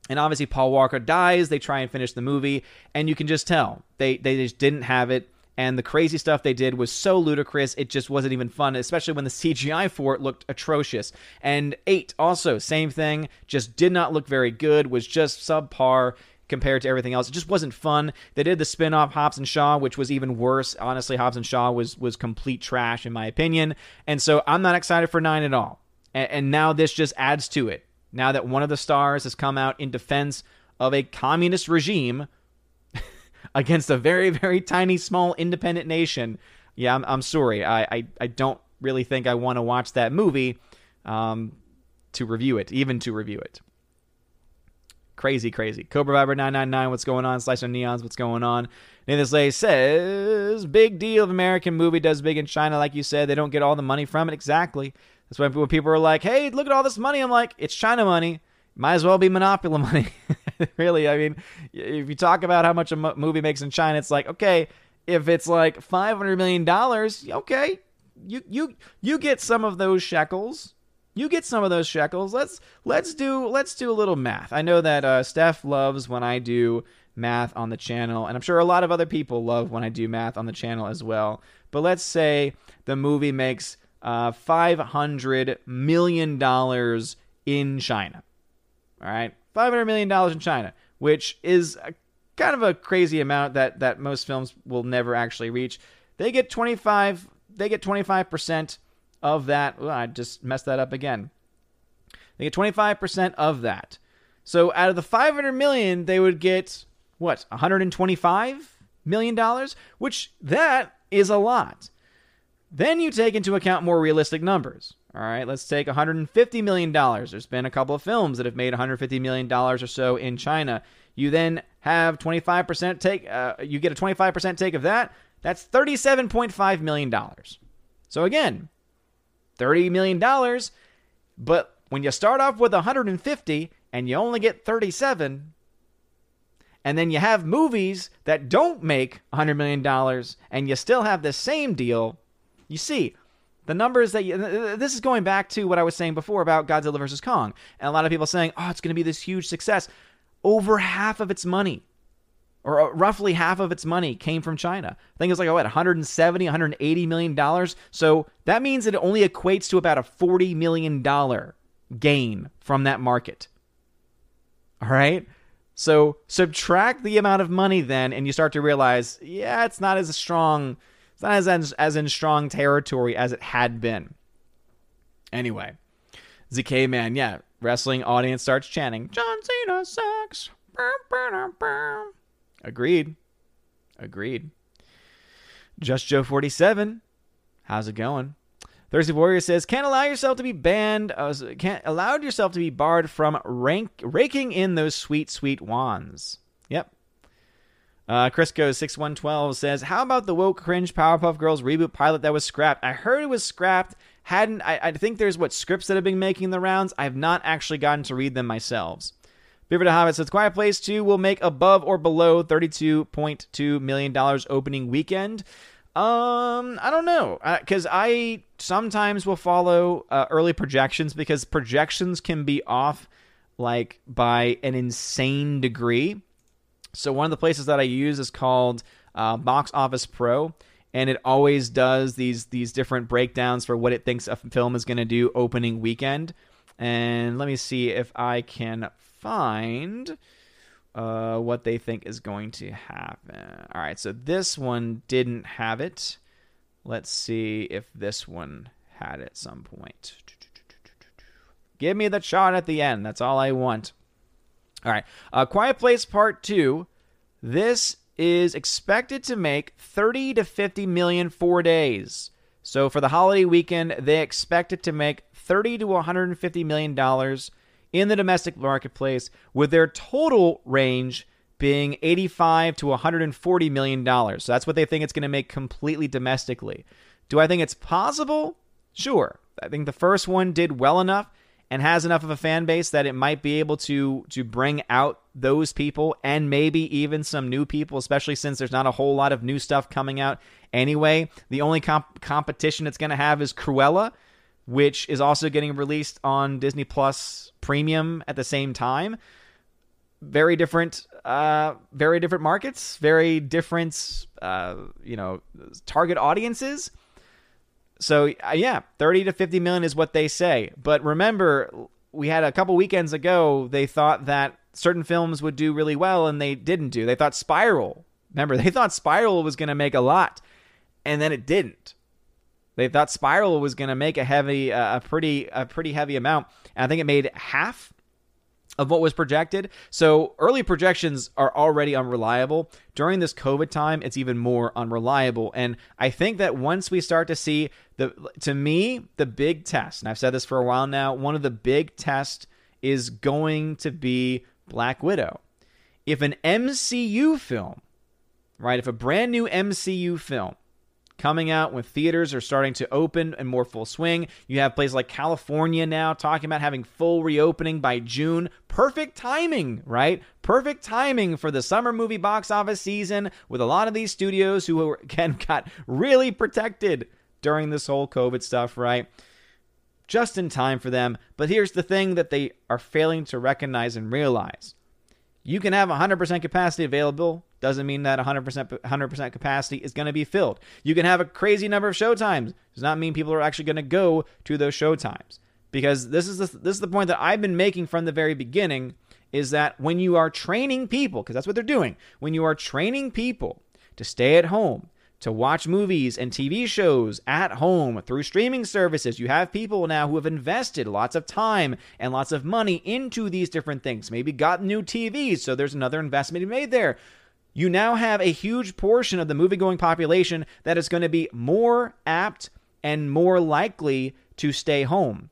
And obviously, Paul Walker dies. They try and finish the movie, and you can just tell they they just didn't have it. And the crazy stuff they did was so ludicrous, it just wasn't even fun, especially when the C G I for it looked atrocious. And eight, also, same thing, just did not look very good, was just subpar compared to everything else. It just wasn't fun. They did the spin-off Hobbs and Shaw, which was even worse. Honestly, Hobbs and Shaw was, was complete trash, in my opinion. And so I'm not excited for nine at all. And, and now this just adds to it. Now that one of the stars has come out in defense of a communist regime, against a very, very tiny, small, independent nation. Yeah, I'm, I'm sorry. I, I, I don't really think I want to watch that movie um, to review it, even to review it. Crazy, crazy. Cobra Viber nine nine nine, what's going on? Slice of Neons, what's going on? Nathan Slay says, big deal if American movie does big in China, like you said, they don't get all the money from it. Exactly. That's why when people are like, hey, look at all this money, I'm like, it's China money. Might as well be monopoly money. Really, I mean, if you talk about how much a movie makes in China, it's like, okay, if it's like five hundred million dollars, okay, you you you get some of those shekels. You get some of those shekels. Let's let's do let's do a little math. I know that uh, Steph loves when I do math on the channel, and I'm sure a lot of other people love when I do math on the channel as well. But let's say the movie makes uh, five hundred million dollars in China. All right, five hundred million dollars in China, which is a, kind of a crazy amount that that most films will never actually reach. They get twenty-five. They get twenty-five percent. Of that, well, I just messed that up again. They get twenty-five percent of that. So out of the five hundred million dollars, they would get, what, one hundred twenty-five million dollars? Which, that is a lot. Then you take into account more realistic numbers. All right, let's take one hundred fifty million dollars. There's been a couple of films that have made one hundred fifty million dollars or so in China. You then have twenty-five percent take, uh, you get a twenty-five percent take of that. That's thirty-seven point five million dollars. So again, thirty million dollars, but when you start off with one hundred fifty and you only get thirty-seven, and then you have movies that don't make one hundred million dollars and you still have the same deal, you see the numbers that you, this is going back to what I was saying before about Godzilla versus Kong, and a lot of people saying, oh, it's going to be this huge success. Over half of its money, or roughly half of its money, came from China. I think it was like, oh, what, one hundred seventy, one hundred eighty million dollars. So that means it only equates to about a forty million dollars gain from that market. All right? So subtract the amount of money then, and you start to realize, yeah, it's not as strong, it's not as, as in strong territory as it had been. Anyway, Z K Man, yeah, wrestling audience starts chanting, John Cena sucks. Agreed. Agreed. Just Joe forty-seven. How's it going? Thirsty Warrior says, can't allow yourself to be banned. Uh, can't allow yourself to be barred from rank, raking in those sweet, sweet wands. Yep. Uh, Crisco six one one two says, how about the woke cringe Powerpuff Girls reboot pilot that was scrapped? I heard it was scrapped. Hadn't I, I think there's what scripts that have been making the rounds. I've not actually gotten to read them myself. Beaver to Hobbit says, Quiet Place two will make above or below thirty-two point two million dollars opening weekend. Um, I don't know, because uh, I sometimes will follow uh, early projections, because projections can be off like by an insane degree. So one of the places that I use is called uh, Box Office Pro, and it always does these these different breakdowns for what it thinks a film is going to do opening weekend. And let me see if I can find uh, what they think is going to happen. All right, so this one didn't have it. Let's see if this one had it at some point. Give me the shot at the end. That's all I want. All right, uh, Quiet Place Part two. This is expected to make thirty to fifty million four days. So for the holiday weekend, they expect it to make thirty to one hundred fifty million dollars in the domestic marketplace, with their total range being eighty-five to one hundred forty million dollars. So that's what they think it's going to make completely domestically. Do I think it's possible? Sure. I think the first one did well enough and has enough of a fan base that it might be able to to bring out those people, and maybe even some new people, especially since there's not a whole lot of new stuff coming out anyway. The only comp- competition it's going to have is Cruella, which is also getting released on Disney Plus Premium at the same time. Very different, uh, very different markets, very different, uh, you know, target audiences. So uh, yeah, thirty to fifty million is what they say. But remember, we had a couple weekends ago, they thought that certain films would do really well, and they didn't do. They thought Spiral. Remember, they thought Spiral was going to make a lot, and then it didn't. They thought Spiral was going to make a heavy, uh, a pretty, a pretty heavy amount. And I think it made half of what was projected. So early projections are already unreliable. During this COVID time, it's even more unreliable. And I think that once we start to see the, to me, the big test, and I've said this for a while now, one of the big tests is going to be Black Widow. If an M C U film, right, if a brand new M C U film coming out when theaters are starting to open and more full swing, you have places like California now talking about having full reopening by June. Perfect timing, right? Perfect timing for the summer movie box office season with a lot of these studios who were, again, got really protected during this whole COVID stuff, right? Just in time for them. But here's the thing that they are failing to recognize and realize. You can have one hundred percent capacity available. Doesn't mean that one hundred percent, one hundred percent capacity is going to be filled. You can have a crazy number of showtimes. Does not mean people are actually going to go to those showtimes. Because this is the, this is the point that I've been making from the very beginning, is that when you are training people, because that's what they're doing, when you are training people to stay at home, to watch movies and T V shows at home through streaming services. You have people now who have invested lots of time and lots of money into these different things, maybe got new T Vs, so there's another investment made there. You now have a huge portion of the movie-going population that is going to be more apt and more likely to stay home.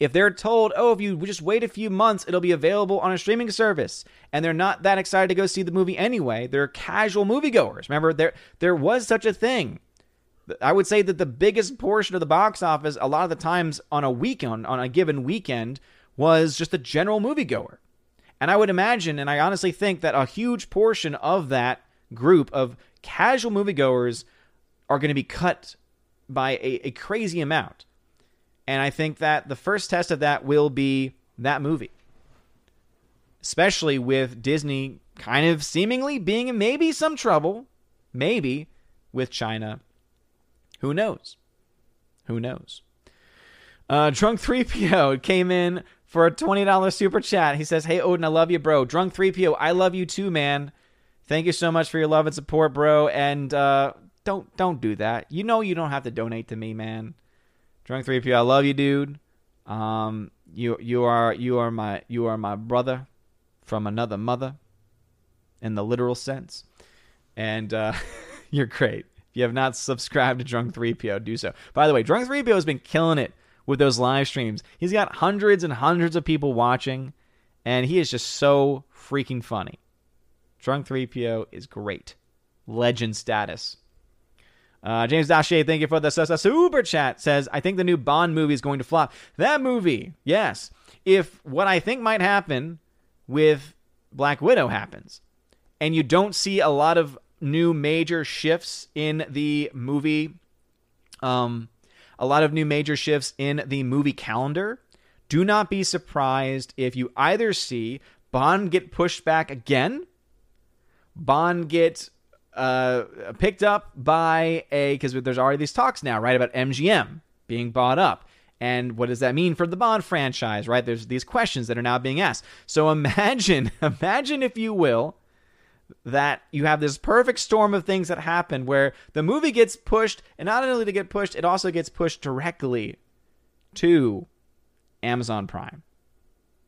If they're told, oh, if you just wait a few months, it'll be available on a streaming service, and they're not that excited to go see the movie anyway, they're casual moviegoers. Remember, there there was such a thing. I would say that the biggest portion of the box office, a lot of the times on a weekend, on a given weekend, was just the general moviegoer. And I would imagine, and I honestly think that a huge portion of that group of casual moviegoers are going to be cut by a, a crazy amount. And I think that the first test of that will be that movie. Especially with Disney kind of seemingly being in maybe some trouble, maybe, with China. Who knows? Who knows? Uh, Drunk three P O came in for a twenty dollars super chat. He says, hey, Odin, I love you, bro. Drunk three P O, I love you too, man. Thank you so much for your love and support, bro. And uh, don't don't do that. You know you don't have to donate to me, man. Drunk three P O, I love you, dude. Um, you you are you are my you are my brother from another mother, in the literal sense, and uh, you're great. If you have not subscribed to Drunk three P O, do so. By the way, Drunk three P O has been killing it with those live streams. He's got hundreds and hundreds of people watching, and he is just so freaking funny. Drunk three P O is great, legend status. Uh, James Dashier, thank you for the super chat, says, I think the new Bond movie is going to flop. That movie, yes. If what I think might happen with Black Widow happens, and you don't see a lot of new major shifts in the movie, um, a lot of new major shifts in the movie calendar, do not be surprised if you either see Bond get pushed back again, Bond get... Uh, picked up by a, because there's already these talks now, right, about M G M being bought up, and what does that mean for the Bond franchise, right? There's these questions that are now being asked. So imagine, imagine if you will, that you have this perfect storm of things that happen where the movie gets pushed, and not only to get pushed, it also gets pushed directly to Amazon Prime.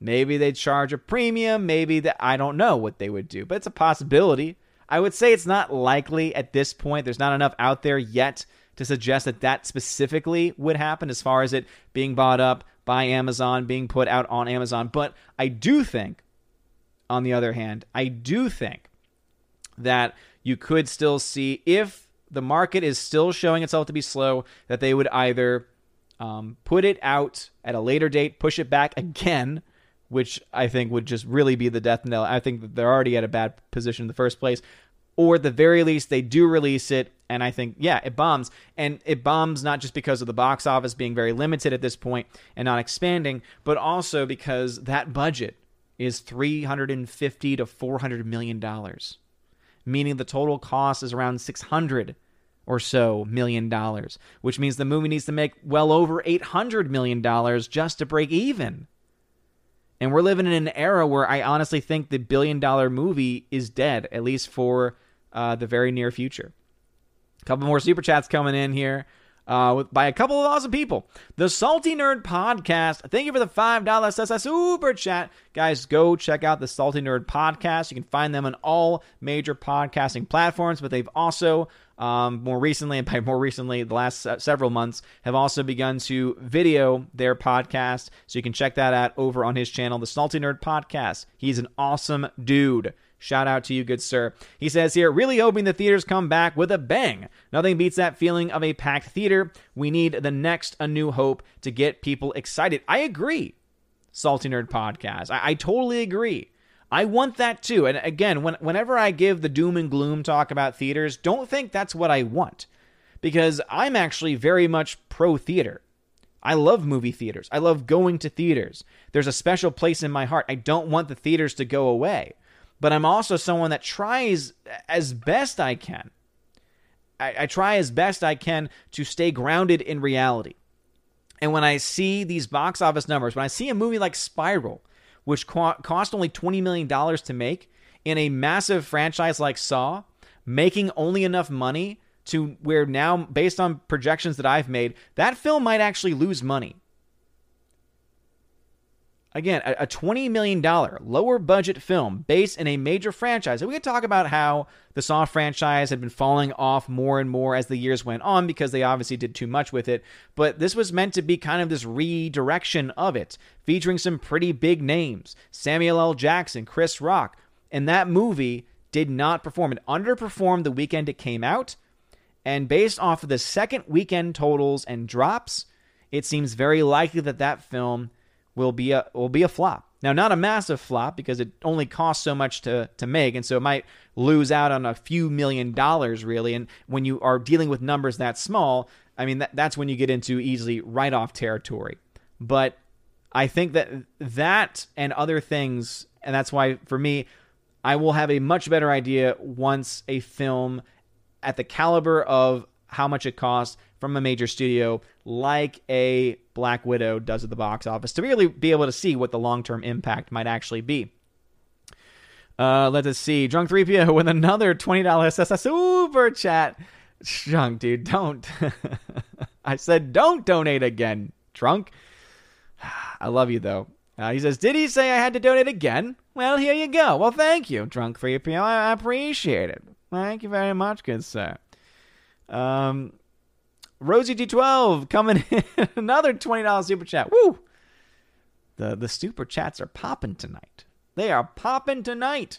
Maybe they charge a premium. Maybe that I don't know what they would do, but it's a possibility. I would say it's not likely at this point. There's not enough out there yet to suggest that that specifically would happen as far as it being bought up by Amazon, being put out on Amazon. But I do think, on the other hand, I do think that you could still see, if the market is still showing itself to be slow, that they would either um, put it out at a later date, push it back again, which I think would just really be the death knell. I think that they're already at a bad position in the first place. Or at the very least, they do release it, and I think, yeah, it bombs. And it bombs not just because of the box office being very limited at this point and not expanding, but also because that budget is three hundred fifty to four hundred million dollars, meaning the total cost is around six hundred or so million dollars, which means the movie needs to make well over eight hundred million dollars just to break even. And we're living in an era where I honestly think the billion-dollar movie is dead, at least for uh, the very near future. A couple more super chats coming in here. uh, with, by a couple of awesome people. The Salty Nerd Podcast. Thank you for the five dollars super chat. Guys, go check out the Salty Nerd Podcast. You can find them on all major podcasting platforms, but they've also... Um, more recently, and by more recently, the last uh, several months, have also begun to video their podcast. So you can check that out over on his channel, the Salty Nerd Podcast. He's an awesome dude. Shout out to you, good sir. He says here, really hoping the theaters come back with a bang. Nothing beats that feeling of a packed theater. We need the next A New Hope to get people excited. I agree, Salty Nerd Podcast. I, I totally agree. I want that too. And again, when, whenever I give the doom and gloom talk about theaters, don't think that's what I want, because I'm actually very much pro theater. I love movie theaters. I love going to theaters. There's a special place in my heart. I don't want the theaters to go away, but I'm also someone that tries as best I can. I, I try as best I can to stay grounded in reality. And when I see these box office numbers, when I see a movie like Spiral, which cost only twenty million dollars to make, in a massive franchise like Saw, making only enough money to where now, based on projections that I've made, that film might actually lose money. Again, a twenty million dollars lower budget film based in a major franchise. And we could talk about how the Saw franchise had been falling off more and more as the years went on because they obviously did too much with it. But this was meant to be kind of this redirection of it, featuring some pretty big names. Samuel L. Jackson, Chris Rock. And that movie did not perform. It underperformed the weekend it came out. And based off of the second weekend totals and drops, it seems very likely that that film will be a will be a flop. Now, not a massive flop, because it only costs so much to, to make, and so it might lose out on a few million dollars, really. And when you are dealing with numbers that small, I mean, that, that's when you get into easily write-off territory. But I think that that and other things, and that's why, for me, I will have a much better idea once a film at the caliber of how much it costs from a major studio like a Black Widow does at the box office, to really be able to see what the long-term impact might actually be. Uh, let us see. Drunk three P O with another twenty dollars super chat. Drunk, dude, don't. I said don't donate again, Drunk. I love you, though. Uh, he says, did he say I had to donate again? Well, here you go. Well, thank you, Drunk three P O. I appreciate it. Thank you very much, good sir. Um... Rosie D twelve coming in another twenty dollars super chat. Woo! The the super chats are popping tonight. They are popping tonight.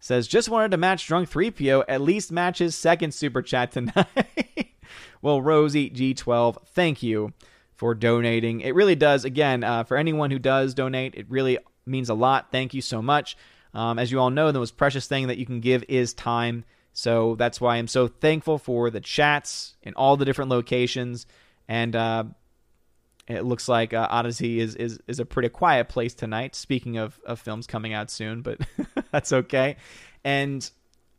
Says, just wanted to match Drunk three P O, at least match his second super chat tonight. Well, Rosie G twelve, thank you for donating. It really does. Again, uh, for anyone who does donate, it really means a lot. Thank you so much. Um, as you all know, the most precious thing that you can give is time. So that's why I'm so thankful for the chats in all the different locations. And uh, it looks like uh, Odyssey is, is is a pretty quiet place tonight, speaking of, of films coming out soon, but that's okay. And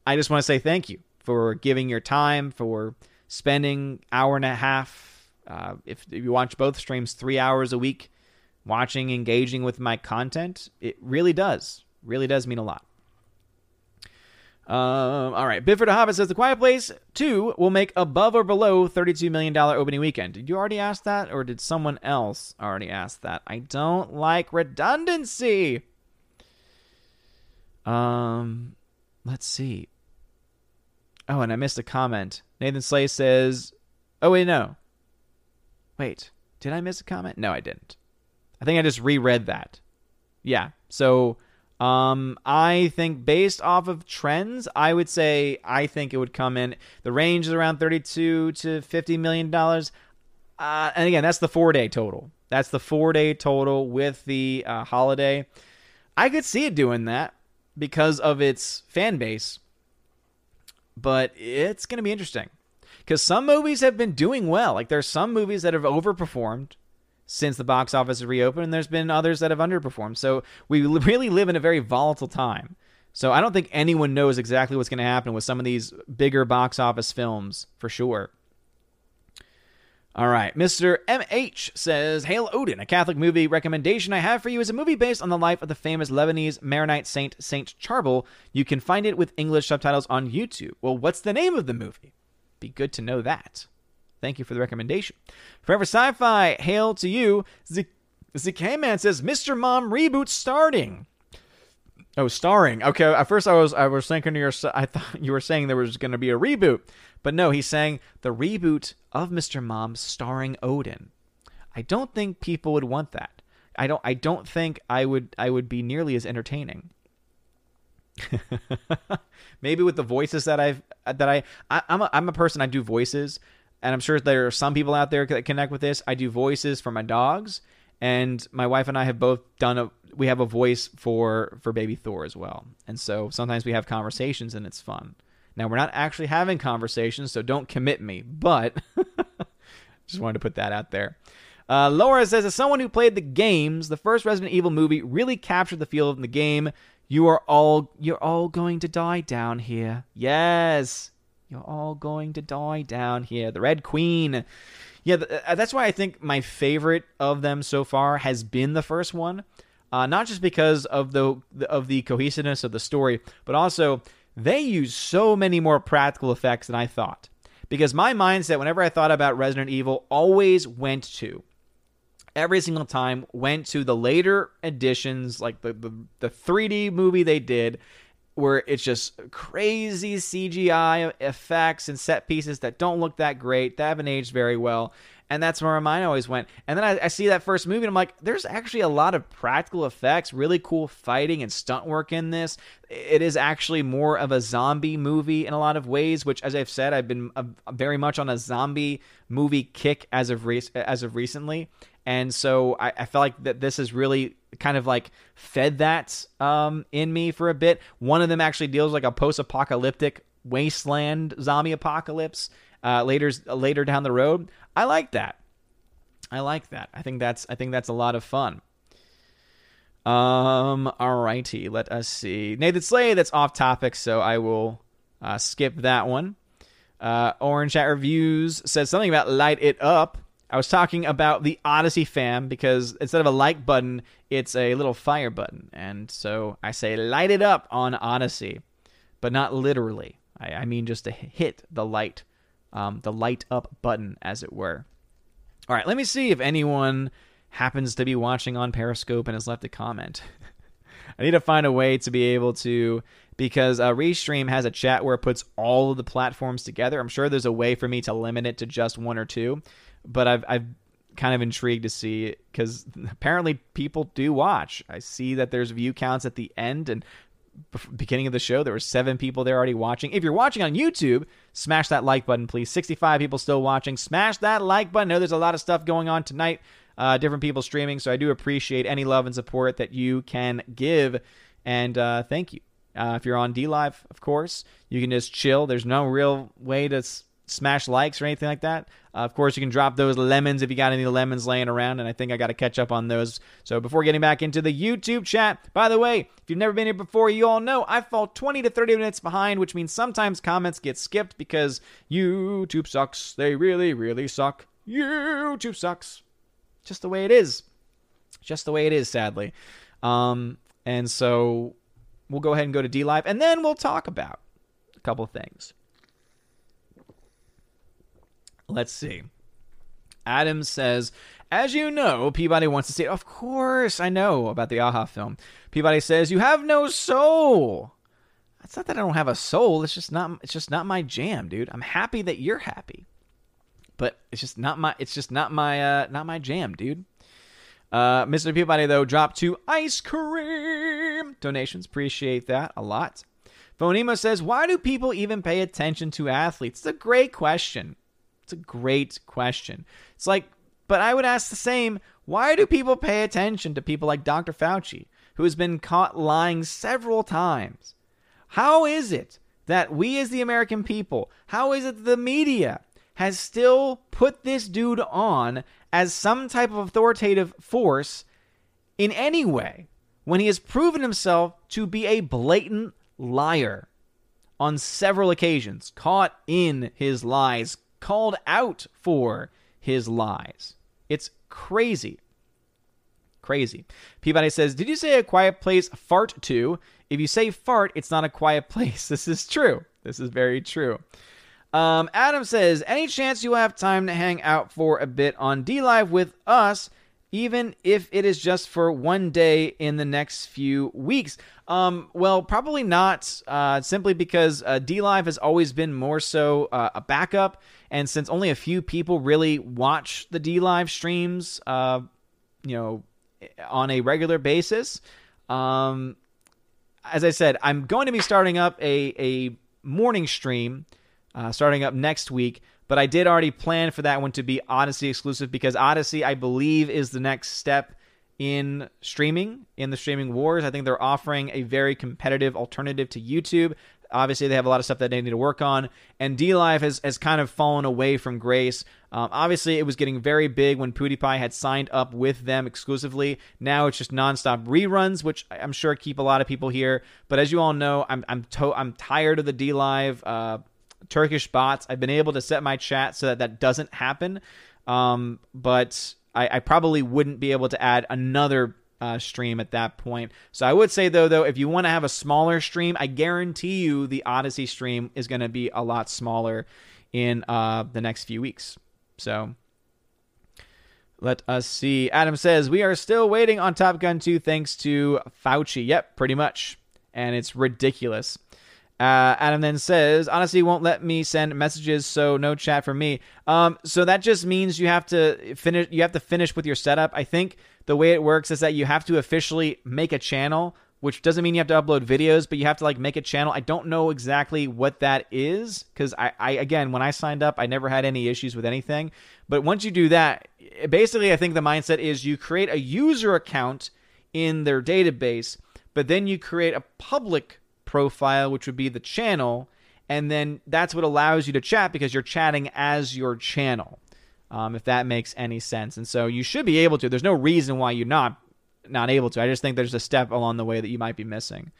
I just want to say thank you for giving your time, for spending hour and a half. Uh, if, if you watch both streams, three hours a week, watching, engaging with my content, it really does, really does mean a lot. Um, all right. Bidford Hobbit says The Quiet Place two will make above or below thirty-two million dollars opening weekend. Did you already ask that, or did someone else already ask that? I don't like redundancy. Um, let's see. Oh, and I missed a comment. Nathan Slay says, oh, wait, no. Wait, did I miss a comment? No, I didn't. I think I just reread that. Yeah. So, Um, I think based off of trends, I would say I think it would come in. The range is around thirty-two to fifty million dollars. Uh, and again, that's the four-day total. That's the four-day total with the uh, holiday. I could see it doing that because of its fan base. But it's going to be interesting, because some movies have been doing well. Like, there's some movies that have overperformed since the box office has reopened, and there's been others that have underperformed. So we really live in a very volatile time. So I don't think anyone knows exactly what's going to happen with some of these bigger box office films, for sure. All right. Mister M H says, Hail Odin, a Catholic movie recommendation I have for you is a movie based on the life of the famous Lebanese Maronite saint, Saint Charbel. You can find it with English subtitles on YouTube. Well, what's the name of the movie? Be good to know that. Thank you for the recommendation. Forever Sci-Fi, hail to you. Z- Z K Man says, Mister Mom reboot starting. Oh, starring. Okay, at first I was I was thinking to your, I thought you were saying there was going to be a reboot. But no, he's saying the reboot of Mister Mom starring Odin. I don't think people would want that. I don't I don't think I would I would be nearly as entertaining. Maybe with the voices that I've that I, I I'm a, I'm a person, I do voices, and I'm sure there are some people out there that connect with this. I do voices for my dogs, and my wife and I have both done a we have a voice for for baby Thor as well. And so sometimes we have conversations and it's fun. Now we're not actually having conversations, so don't commit me, but just wanted to put that out there. Uh, Laura says, as someone who played the games, the first Resident Evil movie really captured the feel of the game. You are all, you're all going to die down here. Yes, you're all going to die down here. The Red Queen. Yeah, th- that's why I think my favorite of them so far has been the first one. Uh, not just because of the of the cohesiveness of the story, but also they use so many more practical effects than I thought. Because my mindset, whenever I thought about Resident Evil, always went to, every single time, went to the later editions, like the, the, the three D movie they did, where it's just crazy C G I effects and set pieces that don't look that great, that haven't aged very well, and that's where my mind always went. And then I, I see that first movie, and I'm like, there's actually a lot of practical effects, really cool fighting and stunt work in this. It is actually more of a zombie movie in a lot of ways, which, as I've said, I've been a, very much on a zombie movie kick as of re- as of recently. And so I, I felt like that this has really kind of like fed that um, in me for a bit. One of them actually deals like a post-apocalyptic wasteland zombie apocalypse uh, later later down the road. I like that. I like that. I think that's I think that's a lot of fun. Um, all righty, let us see. Nathan Slay, that's off topic, so I will uh, skip that one. Uh, Orange Hat Reviews says something about light it up. I was talking about the Odyssey fam because instead of a like button, it's a little fire button. And so I say light it up on Odyssey, but not literally. I, I mean just to hit the light, um, the light up button, as it were. All right, let me see if anyone happens to be watching on Periscope and has left a comment. I need to find a way to be able to, because uh, Restream has a chat where it puts all of the platforms together. I'm sure there's a way for me to limit it to just one or two. But I've, I've kind of intrigued to see it because apparently people do watch. I see that there's view counts at the end and beginning of the show. There were seven people there already watching. If you're watching on YouTube, smash that like button, please. sixty-five people still watching. Smash that like button. I know there's a lot of stuff going on tonight, uh, different people streaming. So I do appreciate any love and support that you can give. And uh, thank you. Uh, if you're on DLive, of course, you can just chill. There's no real way to s- smash likes or anything like that. Uh, of course, you can drop those lemons if you got any lemons laying around, and I think I got to catch up on those. So before getting back into the YouTube chat, by the way, if you've never been here before, you all know I fall twenty to thirty minutes behind, which means sometimes comments get skipped because YouTube sucks. They really, really suck. YouTube sucks. Just the way it is. Just the way it is, sadly. Um, and so we'll go ahead and go to DLive, and then we'll talk about a couple of things. Let's see. Adam says, as you know, Peabody wants to see it. Of course, I know about the AHA film. Peabody says, you have no soul. It's not that I don't have a soul. It's just not, it's just not my jam, dude. I'm happy that you're happy. But it's just not my, it's just not my, uh, not my jam, dude. Uh, Mister Peabody, though, dropped two ice cream donations. Appreciate that a lot. Phonemo says, why do people even pay attention to athletes? It's a great question. It's a great question. It's like, but I would ask the same. Why do people pay attention to people like Doctor Fauci, who has been caught lying several times? How is it that we as the American people, how is it that the media has still put this dude on as some type of authoritative force in any way when he has proven himself to be a blatant liar on several occasions, caught in his lies, called out for his lies? It's crazy. Crazy. Peabody says, did you say A Quiet Place fart too? If you say fart, it's not A Quiet Place. This is true. This is very true. Um, Adam says, any chance you have time to hang out for a bit on DLive with us, even if it is just for one day in the next few weeks? Um, well, probably not, uh, simply because uh, DLive has always been more so uh, a backup, and since only a few people really watch the DLive streams, uh, you know, on a regular basis, um, as I said, I'm going to be starting up a, a morning stream uh, starting up next week, but I did already plan for that one to be Odyssey exclusive, because Odyssey, I believe, is the next step in streaming, in the streaming wars. I think they're offering a very competitive alternative to YouTube. Obviously, they have a lot of stuff that they need to work on, and DLive has, has kind of fallen away from grace. Um, obviously, it was getting very big when PewDiePie had signed up with them exclusively. Now it's just nonstop reruns, which I'm sure keep a lot of people here. But as you all know, I'm I'm to- I'm tired of the DLive uh, Turkish bots. I've been able to set my chat so that that doesn't happen, um, but I, I probably wouldn't be able to add another Uh, stream at that point. So I would say though, though, if you want to have a smaller stream, I guarantee you the Odyssey stream is going to be a lot smaller in uh, the next few weeks. So let us see. Adam says, we are still waiting on Top Gun two thanks to Fauci. Yep, pretty much. And it's ridiculous. Uh, Adam then says, honestly, won't let me send messages, so no chat for me. Um, so that just means you have to finish. You have to finish with your setup. I think the way it works is that you have to officially make a channel, which doesn't mean you have to upload videos, but you have to like make a channel. I don't know exactly what that is, because I, I, again, when I signed up, I never had any issues with anything. But once you do that, basically, I think the mindset is you create a user account in their database, but then you create a public profile, which would be the channel, and then that's what allows you to chat, because you're chatting as your channel, um, if that makes any sense. And so you should be able to. There's no reason why you're not not able to. I just think there's a step along the way that you might be missing.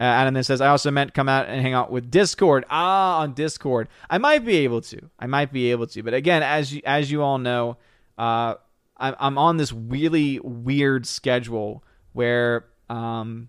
Uh, Adam then says, I also meant come out and hang out with Discord. Ah, on Discord. I might be able to. I might be able to. But again, as you, as you all know, uh, I'm, I'm on this really weird schedule where... Um,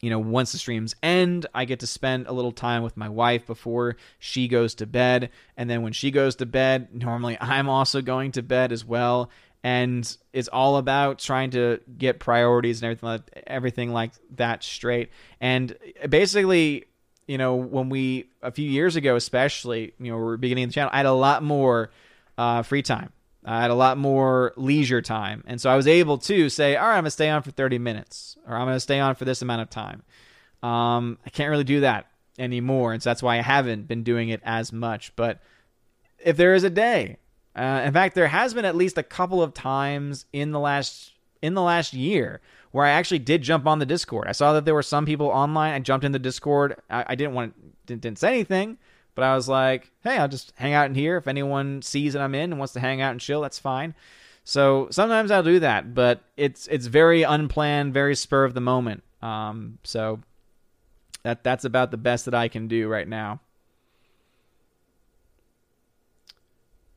You know, once the streams end, I get to spend a little time with my wife before she goes to bed. And then when she goes to bed, normally I'm also going to bed as well. And it's all about trying to get priorities and everything like, everything like that straight. And basically, you know, when we, a few years ago especially, you know, we were beginning the channel, I had a lot more uh, free time. I had a lot more leisure time. And so I was able to say, all right, I'm going to stay on for thirty minutes, or I'm going to stay on for this amount of time. Um, I can't really do that anymore. And so that's why I haven't been doing it as much. But if there is a day, uh, in fact, there has been at least a couple of times in the last, in the last year where I actually did jump on the Discord. I saw that there were some people online. I jumped in the Discord. I, I didn't want to, didn't, didn't say anything. But I was like, hey, I'll just hang out in here. If anyone sees that I'm in and wants to hang out and chill, that's fine. So sometimes I'll do that, but it's it's very unplanned, very spur of the moment. Um, so that that's about the best that I can do right now.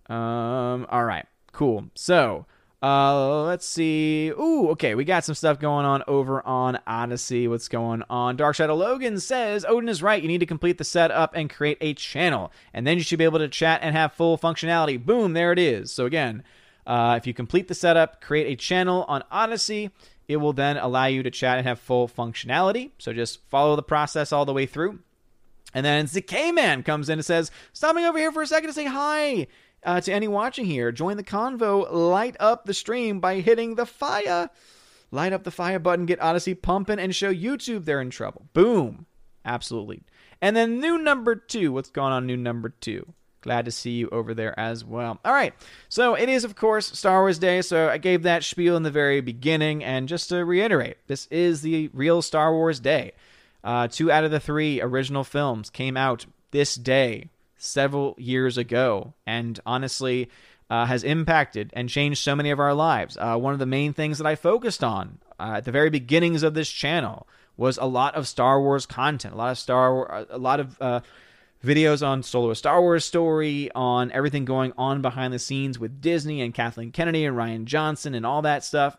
Um, all right, cool. So uh, let's see. Ooh, okay, we got some stuff going on over on Odyssey. What's going on? Dark Shadow Logan says, Odin is right. You need to complete the setup and create a channel, and then you should be able to chat and have full functionality. Boom, there it is. So again, uh, if you complete the setup, create a channel on Odyssey, it will then allow you to chat and have full functionality. So just follow the process all the way through. And then the K-Man comes in and says, stopping over here for a second to say hi. Uh, to any watching here, join the convo, light up the stream by hitting the fire. Light up the fire button, get Odyssey pumping, and show YouTube they're in trouble. Boom. Absolutely. And then new number two. What's going on, new number two? Glad to see you over there as well. All right. So it is, of course, Star Wars Day, so I gave that spiel in the very beginning. And just to reiterate, this is the real Star Wars Day. Uh, two out of the three original films came out this day several years ago, and honestly uh, has impacted and changed so many of our lives. Uh, one of the main things that I focused on uh, at the very beginnings of this channel was a lot of Star Wars content, a lot of Star, a lot of uh, videos on Solo a Star Wars Story, on everything going on behind the scenes with Disney and Kathleen Kennedy and Ryan Johnson and all that stuff.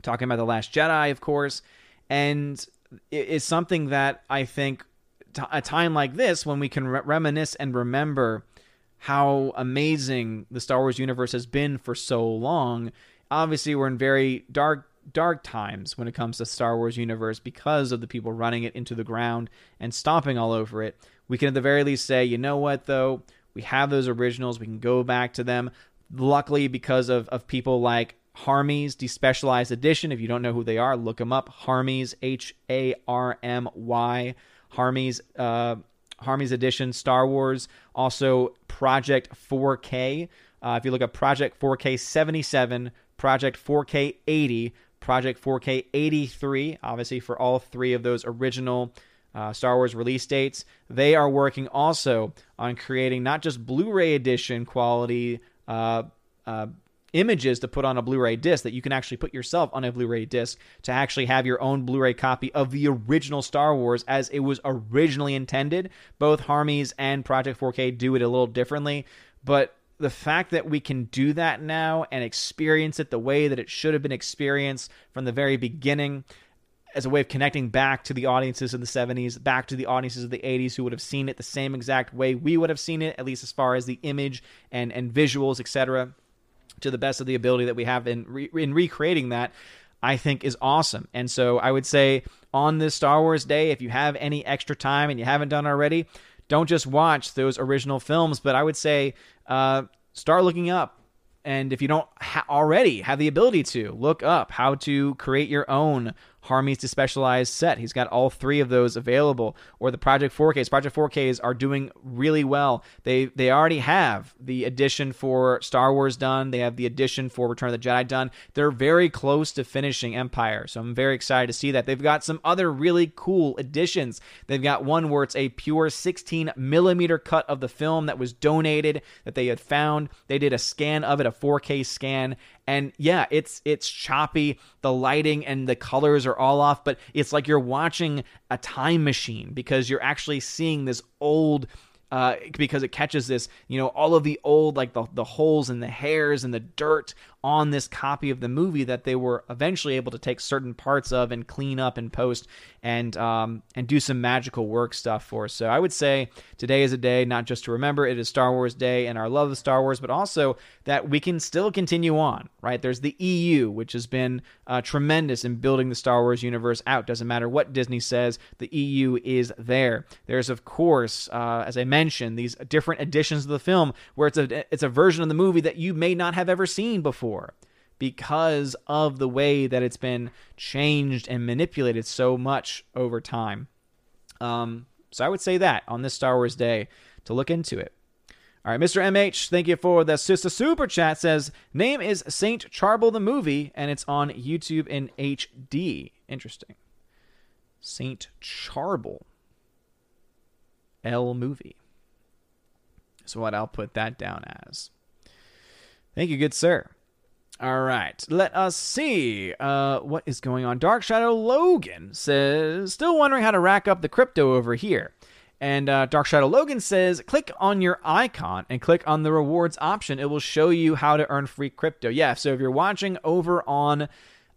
Talking about The Last Jedi, of course, and it is something that I think t- a time like this when we can re- reminisce and remember how amazing the Star Wars universe has been for so long. Obviously, we're in very dark, dark times when it comes to Star Wars universe because of the people running it into the ground and stomping all over it. We can at the very least say, you know what, though? We have those originals. We can go back to them. Luckily, because of, of people like Harmy's Despecialized Edition. If you don't know who they are, look them up. Harmy's, H A R M Y, Harmy's, uh, Harmy's Edition Star Wars. Also, Project four K. Uh, if you look up Project four K seventy-seven, Project four K eighty, Project four K eighty-three, obviously for all three of those original Uh, Star Wars release dates. They are working also on creating not just Blu-ray edition quality uh, uh, images to put on a Blu-ray disc that you can actually put yourself on a Blu-ray disc to actually have your own Blu-ray copy of the original Star Wars as it was originally intended. Both Harmy's and Project four K do it a little differently, but the fact that we can do that now and experience it the way that it should have been experienced from the very beginning, as a way of connecting back to the audiences of the seventies, back to the audiences of the eighties who would have seen it the same exact way we would have seen it, at least as far as the image and, and visuals, et cetera, to the best of the ability that we have in, re- in recreating that, I think is awesome. And so I would say on this Star Wars Day, if you have any extra time and you haven't done already, don't just watch those original films, but I would say uh, start looking up. And if you don't ha- already have the ability to, look up how to create your own Harmy's Despecialized set. He's got all three of those available. Or the Project four Ks. Project four Ks are doing really well. They they already have the edition for Star Wars done. They have the edition for Return of the Jedi done. They're very close to finishing Empire, so I'm very excited to see that. They've got some other really cool editions. They've got one where it's a pure sixteen millimeter cut of the film that was donated, that they had found. They did a scan of it, a four K scan, and yeah, it's it's choppy. The lighting and the colors are all off, but it's like you're watching a time machine because you're actually seeing this old, uh, because it catches this, you know, all of the old, like the, the holes and the hairs and the dirt on this copy of the movie that they were eventually able to take certain parts of and clean up and post and um, and do some magical work stuff for us. So I would say today is a day not just to remember, it is Star Wars Day and our love of Star Wars, but also that we can still continue on, right? There's the E U, which has been uh, tremendous in building the Star Wars universe out. Doesn't matter what Disney says, the E U is there. There's, of course, uh, as I mentioned, these different editions of the film where it's a, it's a version of the movie that you may not have ever seen before, because of the way that it's been changed and manipulated so much over time. Um, so I would say that on this Star Wars Day to look into it. All right, Mister M H, thank you for the super chat. Says, name is Saint Charbel the Movie, and it's on YouTube in H D. Interesting. Saint Charbel. L Movie. So what I'll put that down as. Thank you, good sir. All right, let us see uh, what is going on. Dark Shadow Logan says, still wondering how to rack up the crypto over here. And uh, Dark Shadow Logan says, click on your icon and click on the rewards option. It will show you how to earn free crypto. Yeah, so if you're watching over on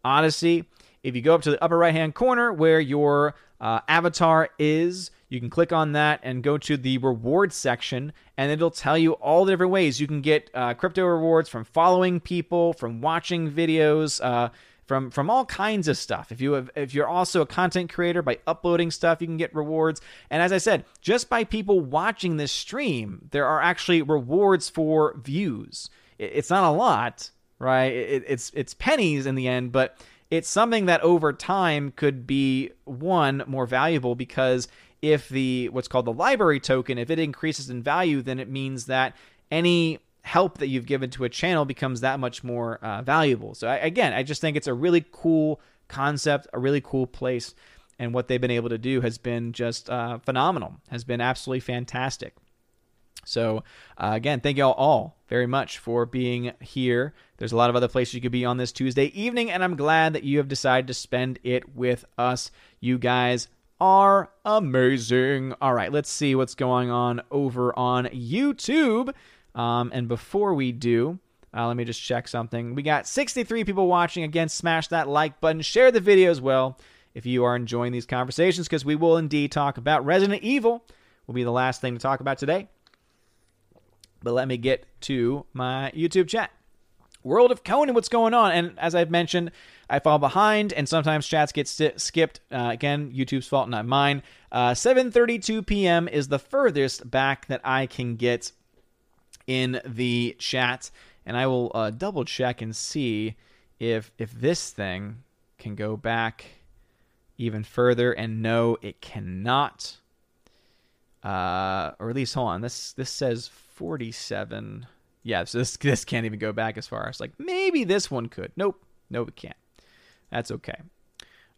Odyssey, if you go up to the upper right-hand corner where your uh, avatar is, you can click on that and go to the rewards section, and it'll tell you all the different ways you can get uh, crypto rewards from following people, from watching videos, uh, from from all kinds of stuff. If you have, if you're also a content creator, by uploading stuff, you can get rewards. And as I said, just by people watching this stream, there are actually rewards for views. It's not a lot, right? It, it's it's pennies in the end, but it's something that over time could be, one, more valuable because if the what's called the library token, if it increases in value, then it means that any help that you've given to a channel becomes that much more uh, valuable. So I, again, I just think it's a really cool concept, a really cool place, and what they've been able to do has been just uh, phenomenal, has been absolutely fantastic. So uh, again, thank y'all all very much for being here. There's a lot of other places you could be on this Tuesday evening, and I'm glad that you have decided to spend it with us. You guys are amazing. All right, let's see what's going on over on YouTube. Um, and before we do, uh, let me just check something. We got sixty-three people watching. Again, smash that like button. Share the video as well if you are enjoying these conversations, because we will indeed talk about Resident Evil. Will be the last thing to talk about today. But let me get to my YouTube chat. World of Conan, what's going on? And as I've mentioned, I fall behind, and sometimes chats get st- skipped. Uh, again, YouTube's fault, not mine. Uh, seven thirty-two p.m. is the furthest back that I can get in the chat. And I will uh, double check and see if if this thing can go back even further. And no, it cannot. Uh, or at least, hold on. This this says forty-seven. Yeah, so this this can't even go back as far as, like, maybe this one could. Nope. Nope, it can't. That's okay.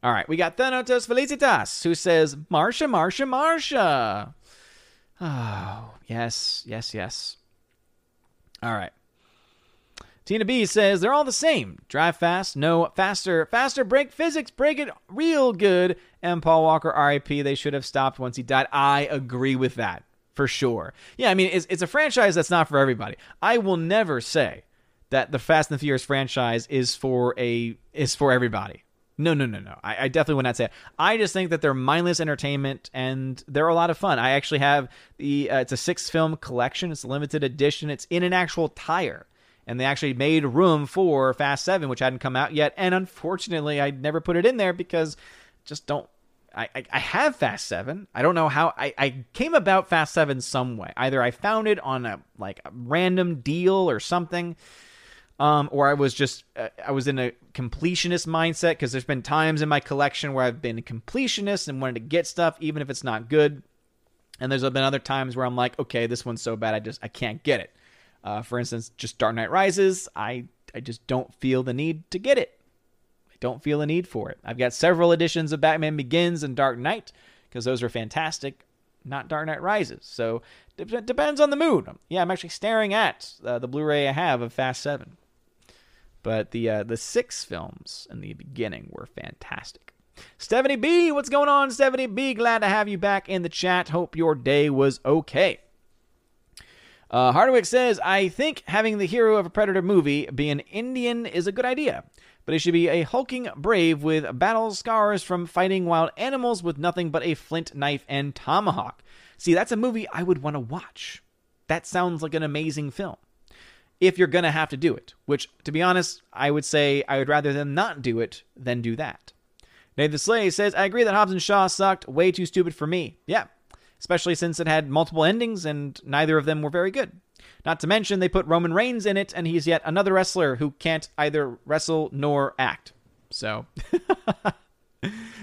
All right, we got Thanatos Felicitas, who says, Marsha, Marsha, Marsha. Oh, yes, yes, yes. All right. Tina B says, they're all the same. Drive fast, no faster, faster, break physics, break it real good. And Paul Walker, R I P, they should have stopped once he died. I agree with that, for sure. Yeah, I mean, it's, it's a franchise that's not for everybody. I will never say that the Fast and the Furious franchise is for a is for everybody. No, no, no, no. I, I definitely would not say it. I just think that they're mindless entertainment, and they're a lot of fun. I actually have the, uh, it's a six-film collection. It's a limited edition. It's in an actual tire. And they actually made room for Fast seven, which hadn't come out yet. And unfortunately, I never put it in there because just don't. I, I, I have Fast seven. I don't know how. I, I came about Fast seven some way. Either I found it on a like a random deal or something. Um, or I was just, uh, I was in a completionist mindset, because there's been times in my collection where I've been a completionist and wanted to get stuff, even if it's not good. And there's been other times where I'm like, okay, this one's so bad, I just, I can't get it. Uh, for instance, just Dark Knight Rises, I, I just don't feel the need to get it. I don't feel the need for it. I've got several editions of Batman Begins and Dark Knight, because those are fantastic, not Dark Knight Rises. So it depends on the mood. Yeah, I'm actually staring at uh, the Blu-ray I have of Fast seven. But the uh, the six films in the beginning were fantastic. Stephanie B, what's going on, Stephanie B? Glad to have you back in the chat. Hope your day was okay. Uh, Hardwick says, I think having the hero of a Predator movie be an Indian is a good idea, but it should be a hulking brave with battle scars from fighting wild animals with nothing but a flint knife and tomahawk. See, that's a movie I would want to watch. That sounds like an amazing film. If you're going to have to do it, which, to be honest, I would say I would rather them not do it than do that. Nathan Slay says, I agree that Hobbs and Shaw sucked. Way too stupid for me. Yeah. Especially since it had multiple endings and neither of them were very good. Not to mention they put Roman Reigns in it, and he's yet another wrestler who can't either wrestle nor act. So,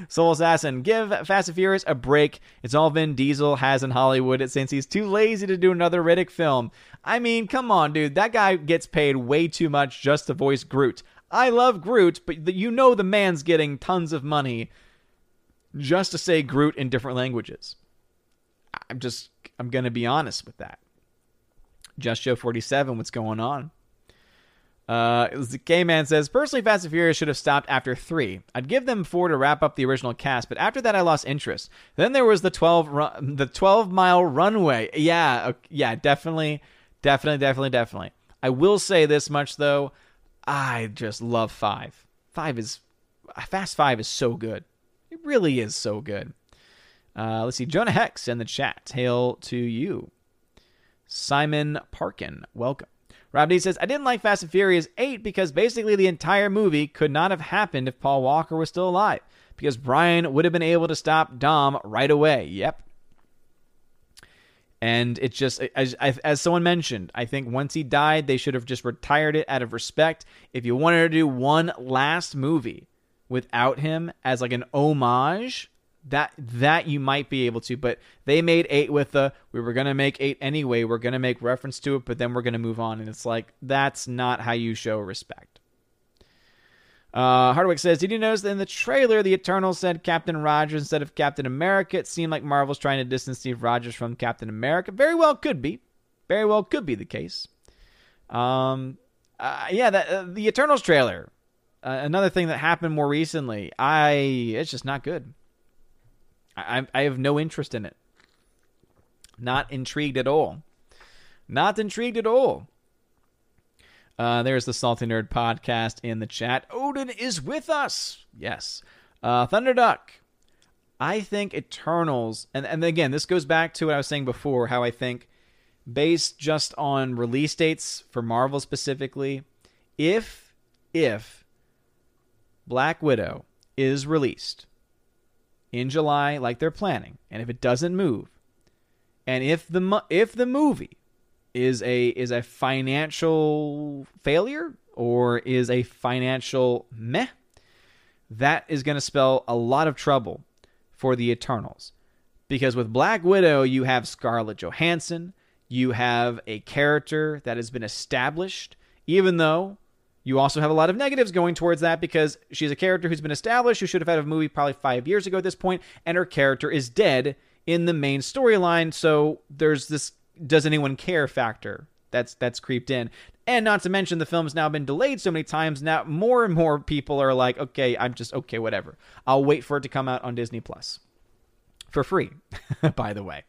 Soul Assassin, give Fast and Furious a break. It's all Vin Diesel has in Hollywood since he's too lazy to do another Riddick film. I mean, come on, dude. That guy gets paid way too much just to voice Groot. I love Groot, but you know the man's getting tons of money just to say Groot in different languages. I'm just, I'm going to be honest with that. Just Show forty-seven, what's going on? Uh, the K-Man says, personally, Fast and Furious should have stopped after three. I'd give them four to wrap up the original cast, but after that, I lost interest. Then there was the twelve, run- the twelve-mile runway. Yeah, okay, yeah, definitely, definitely, definitely, definitely. I will say this much, though. I just love five. Five is, Fast Five is so good. It really is so good. Uh, let's see, Jonah Hex in the chat. Hail to you. Simon Parkin, welcome. Rob D says, I didn't like Fast and Furious eight because basically the entire movie could not have happened if Paul Walker was still alive, because Brian would have been able to stop Dom right away. Yep. And it just, as, as someone mentioned, I think once he died, they should have just retired it out of respect. If you wanted to do one last movie without him as like an homage, That that you might be able to, but they made eight with the, we were going to make eight anyway, we're going to make reference to it, but then we're going to move on. And it's like, that's not how you show respect. Uh, Hardwick says, did you notice that in the trailer, the Eternals said Captain Rogers instead of Captain America? It seemed like Marvel's trying to distance Steve Rogers from Captain America. Very well could be. Very well could be the case. Um, uh, yeah, that, uh, the Eternals trailer. Uh, another thing that happened more recently. I It's just not good. I I have no interest in it. Not intrigued at all. Not intrigued at all. Uh, there's the Salty Nerd Podcast in the chat. Odin is with us. Yes. Uh, Thunderduck. I think Eternals, and, and again, this goes back to what I was saying before, how I think based just on release dates for Marvel specifically, if, if Black Widow is released in July like they're planning, and if it doesn't move, and if the if the movie is a is a financial failure or is a financial meh, that is going to spell a lot of trouble for the Eternals. Because with Black Widow, you have Scarlett Johansson, you have a character that has been established, even though you also have a lot of negatives going towards that because she's a character who's been established, who should have had a movie probably five years ago at this point, and her character is dead in the main storyline, so there's this does anyone care factor that's that's creeped in. And not to mention the film's now been delayed so many times, now more and more people are like, okay, I'm just, okay, whatever. I'll wait for it to come out on Disney Plus. For free, by the way.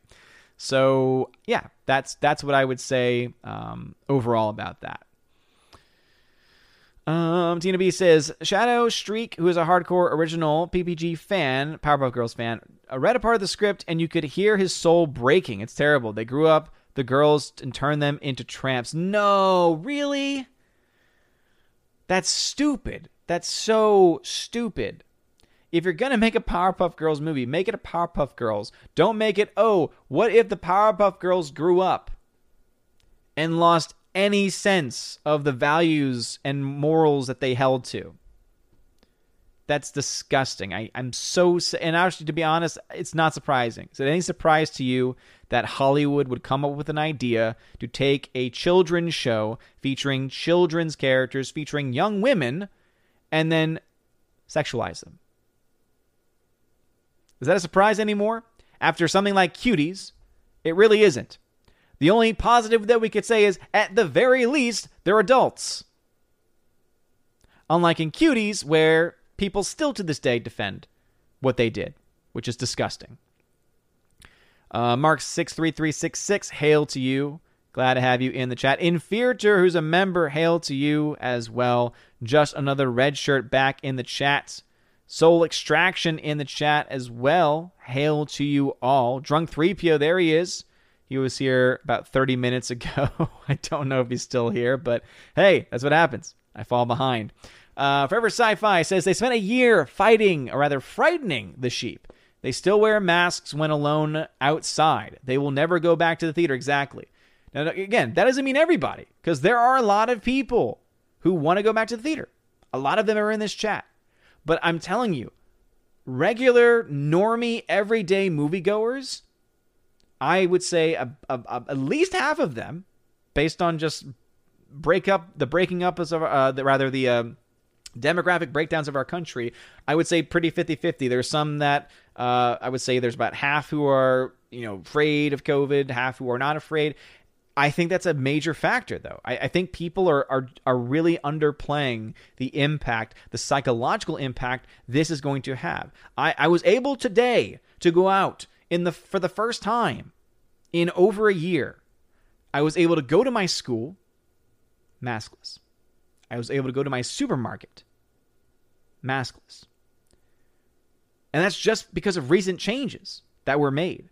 So, yeah, that's that's what I would say um, overall about that. Um, Tina B says, Shadow Streak, who is a hardcore original P P G fan, Powerpuff Girls fan, read a part of the script and you could hear his soul breaking. It's terrible. They grew up the girls and turned them into tramps. No, really? That's stupid. That's so stupid. If you're going to make a Powerpuff Girls movie, make it a Powerpuff Girls. Don't make it, oh, what if the Powerpuff Girls grew up and lost any sense of the values and morals that they held to? That's disgusting. I, I'm so... And actually, to be honest, it's not surprising. Is it any surprise to you that Hollywood would come up with an idea to take a children's show featuring children's characters, featuring young women, and then sexualize them? Is that a surprise anymore? After something like Cuties, it really isn't. The only positive that we could say is, at the very least, they're adults. Unlike in Cuties, where people still to this day defend what they did, which is disgusting. Uh, Mark six three three six six, hail to you. Glad to have you in the chat. Inferior, who's a member, hail to you as well. Just another red shirt back in the chat. Soul Extraction in the chat as well. Hail to you all. Drunk three P O, there he is. He was here about thirty minutes ago. I don't know if he's still here, but hey, that's what happens. I fall behind. Uh, Forever Sci-Fi says they spent a year fighting, or rather frightening, the sheep. They still wear masks when alone outside. They will never go back to the theater. Exactly. Now, again, that doesn't mean everybody, because there are a lot of people who want to go back to the theater. A lot of them are in this chat. But I'm telling you, regular, normie, everyday moviegoers, I would say a, a, a, at least half of them, based on just break up the breaking up of uh, the, rather the uh, demographic breakdowns of our country, I would say pretty fifty-fifty. There's some that uh, I would say there's about half who are, you know, afraid of COVID, half who are not afraid. I think that's a major factor, though. I, I think people are, are are really underplaying the impact, the psychological impact this is going to have. I, I was able today to go out in the for the first time in over a year. I was able to go to my school maskless. I was able to go to my supermarket maskless. And that's just because of recent changes that were made.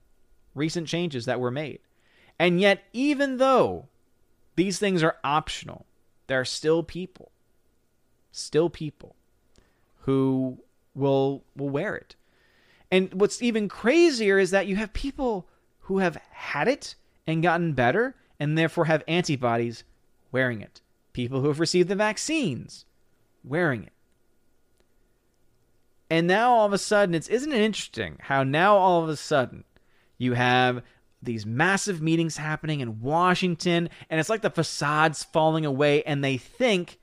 Recent changes that were made. And yet, even though these things are optional, there are still people, still people who will will wear it. And what's even crazier is that you have people who have had it and gotten better and therefore have antibodies wearing it. People who have received the vaccines wearing it. And now all of a sudden, it's isn't it interesting how now all of a sudden you have these massive meetings happening in Washington, and it's like the facade's falling away, and they think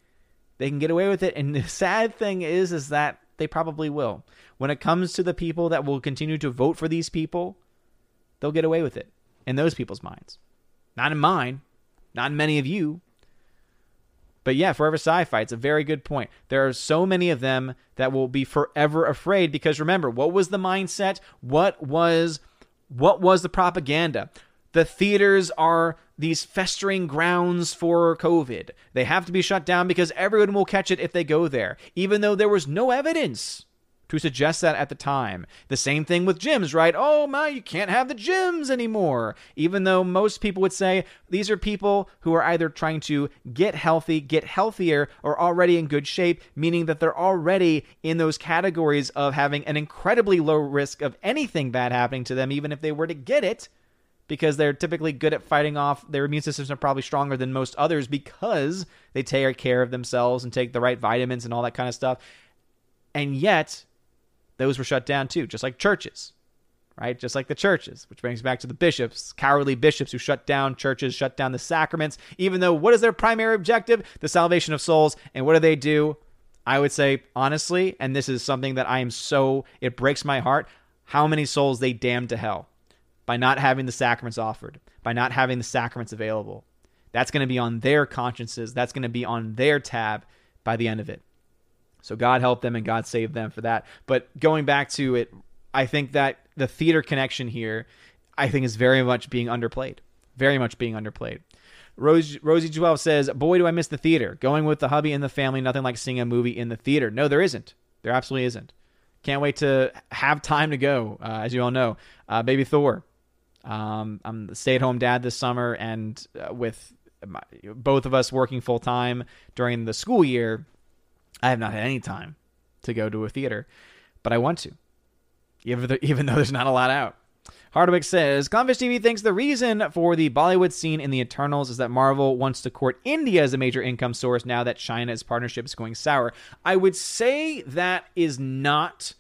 they can get away with it. And the sad thing is, is that they probably will. When it comes to the people that will continue to vote for these people, they'll get away with it in those people's minds. Not in mine, not in many of you. But yeah, Forever Sci-Fi, it's a very good point. There are so many of them that will be forever afraid because remember, what was the mindset? What was... What was the propaganda? The theaters are these festering grounds for COVID. They have to be shut down because everyone will catch it if they go there, even though there was no evidence to suggest that at the time. The same thing with gyms, right? Oh my, you can't have the gyms anymore. Even though most people would say these are people who are either trying to get healthy, get healthier, or already in good shape, meaning that they're already in those categories of having an incredibly low risk of anything bad happening to them, even if they were to get it, because they're typically good at fighting off. Their immune systems are probably stronger than most others because they take care of themselves and take the right vitamins and all that kind of stuff. And yet, those were shut down too, just like churches, right? Just like the churches, which brings back to the bishops, cowardly bishops who shut down churches, shut down the sacraments, even though what is their primary objective? The salvation of souls. And what do they do? I would say, honestly, and this is something that I am so, it breaks my heart, how many souls they damned to hell by not having the sacraments offered, by not having the sacraments available. That's going to be on their consciences. That's going to be on their tab by the end of it. So God help them and God save them for that. But going back to it, I think that the theater connection here, I think is very much being underplayed. Very much being underplayed. Rosie twelve says, boy, do I miss the theater. Going with the hubby and the family, nothing like seeing a movie in the theater. No, there isn't. There absolutely isn't. Can't wait to have time to go, uh, as you all know. Uh, Baby Thor. Um, I'm the stay-at-home dad this summer, and uh, with my, both of us working full-time during the school year, I have not had any time to go to a theater, but I want to, even though, even though there's not a lot out. Hardwick says, Clownfish T V thinks the reason for the Bollywood scene in the Eternals is that Marvel wants to court India as a major income source now that China's partnership is going sour. I would say that is not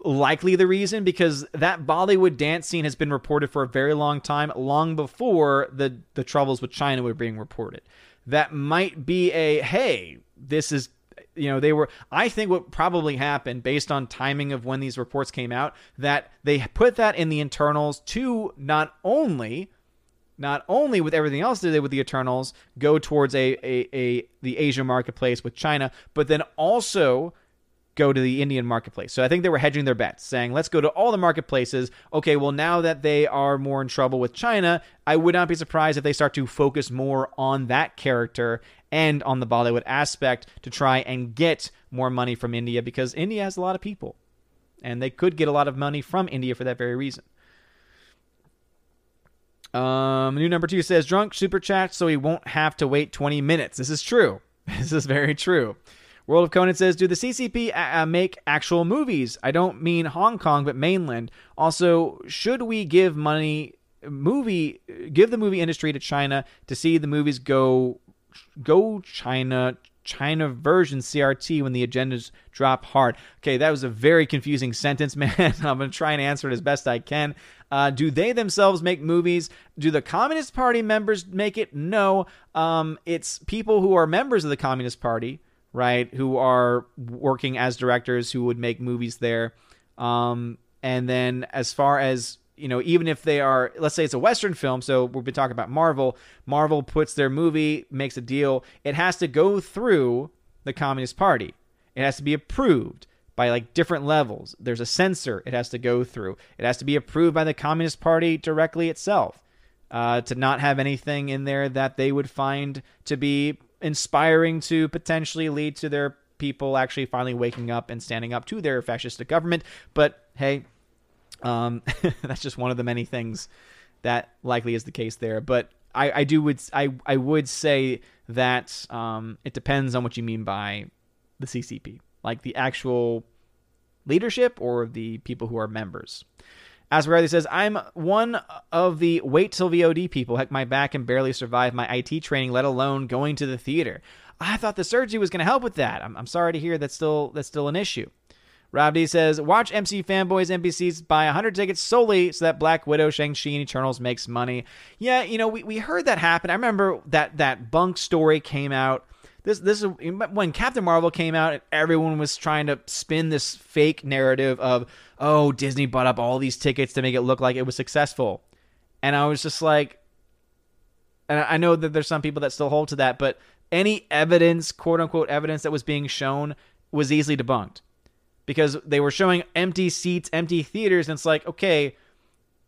likely the reason, because that Bollywood dance scene has been reported for a very long time, long before the, the troubles with China were being reported. That might be a, hey, this is... You know, they were, I think what probably happened based on timing of when these reports came out, that they put that in the Eternals to not only, not only with everything else they did with the Eternals, go towards a, a, a, the Asia marketplace with China, but then also go to the Indian marketplace. So I think they were hedging their bets, saying, let's go to all the marketplaces. Okay, well, now that they are more in trouble with China, I would not be surprised if they start to focus more on that character and on the Bollywood aspect to try and get more money from India, because India has a lot of people, and they could get a lot of money from India for that very reason. Um, new number two says, Drunk super chat so he won't have to wait twenty minutes. This is true. This is very true. World of Conan says, do the C C P uh, make actual movies? I don't mean Hong Kong, but mainland. Also, should we give money, movie, give the movie industry to China to see the movies go, go China, China version C R T when the agendas drop hard? Okay, that was a very confusing sentence, man. I'm going to try and answer it as best I can. Uh, do they themselves make movies? Do the Communist Party members make it? No. Um, it's people who are members of the Communist Party, right, who are working as directors who would make movies there. Um, and then as far as, you know, even if they are, let's say it's a Western film, so we've been talking about Marvel. Marvel puts their movie, makes a deal. It has to go through the Communist Party. It has to be approved by, like, different levels. There's a censor it has to go through. It has to be approved by the Communist Party directly itself, uh, to not have anything in there that they would find to be inspiring to potentially lead to their people actually finally waking up and standing up to their fascist government. But hey, um, that's just one of the many things that likely is the case there. But I, I do would I, I would say that um, it depends on what you mean by the C C P, like the actual leadership or the people who are members. Aspergerly says, I'm one of the wait till V O D people. Heck, my back can barely survive my I T training, let alone going to the theater. I thought the surgery was going to help with that. I'm, I'm sorry to hear that's still that's still an issue. Rob D says, watch M C U fanboys, N P Cs buy one hundred tickets solely so that Black Widow, Shang-Chi, and Eternals makes money. Yeah, you know, we, we heard that happen. I remember that that bunk story came out. This this is when Captain Marvel came out, and everyone was trying to spin this fake narrative of, oh, Disney bought up all these tickets to make it look like it was successful. And I was just like, and I know that there's some people that still hold to that, but any evidence, quote unquote evidence, that was being shown was easily debunked, because they were showing empty seats, empty theaters, and it's like, okay,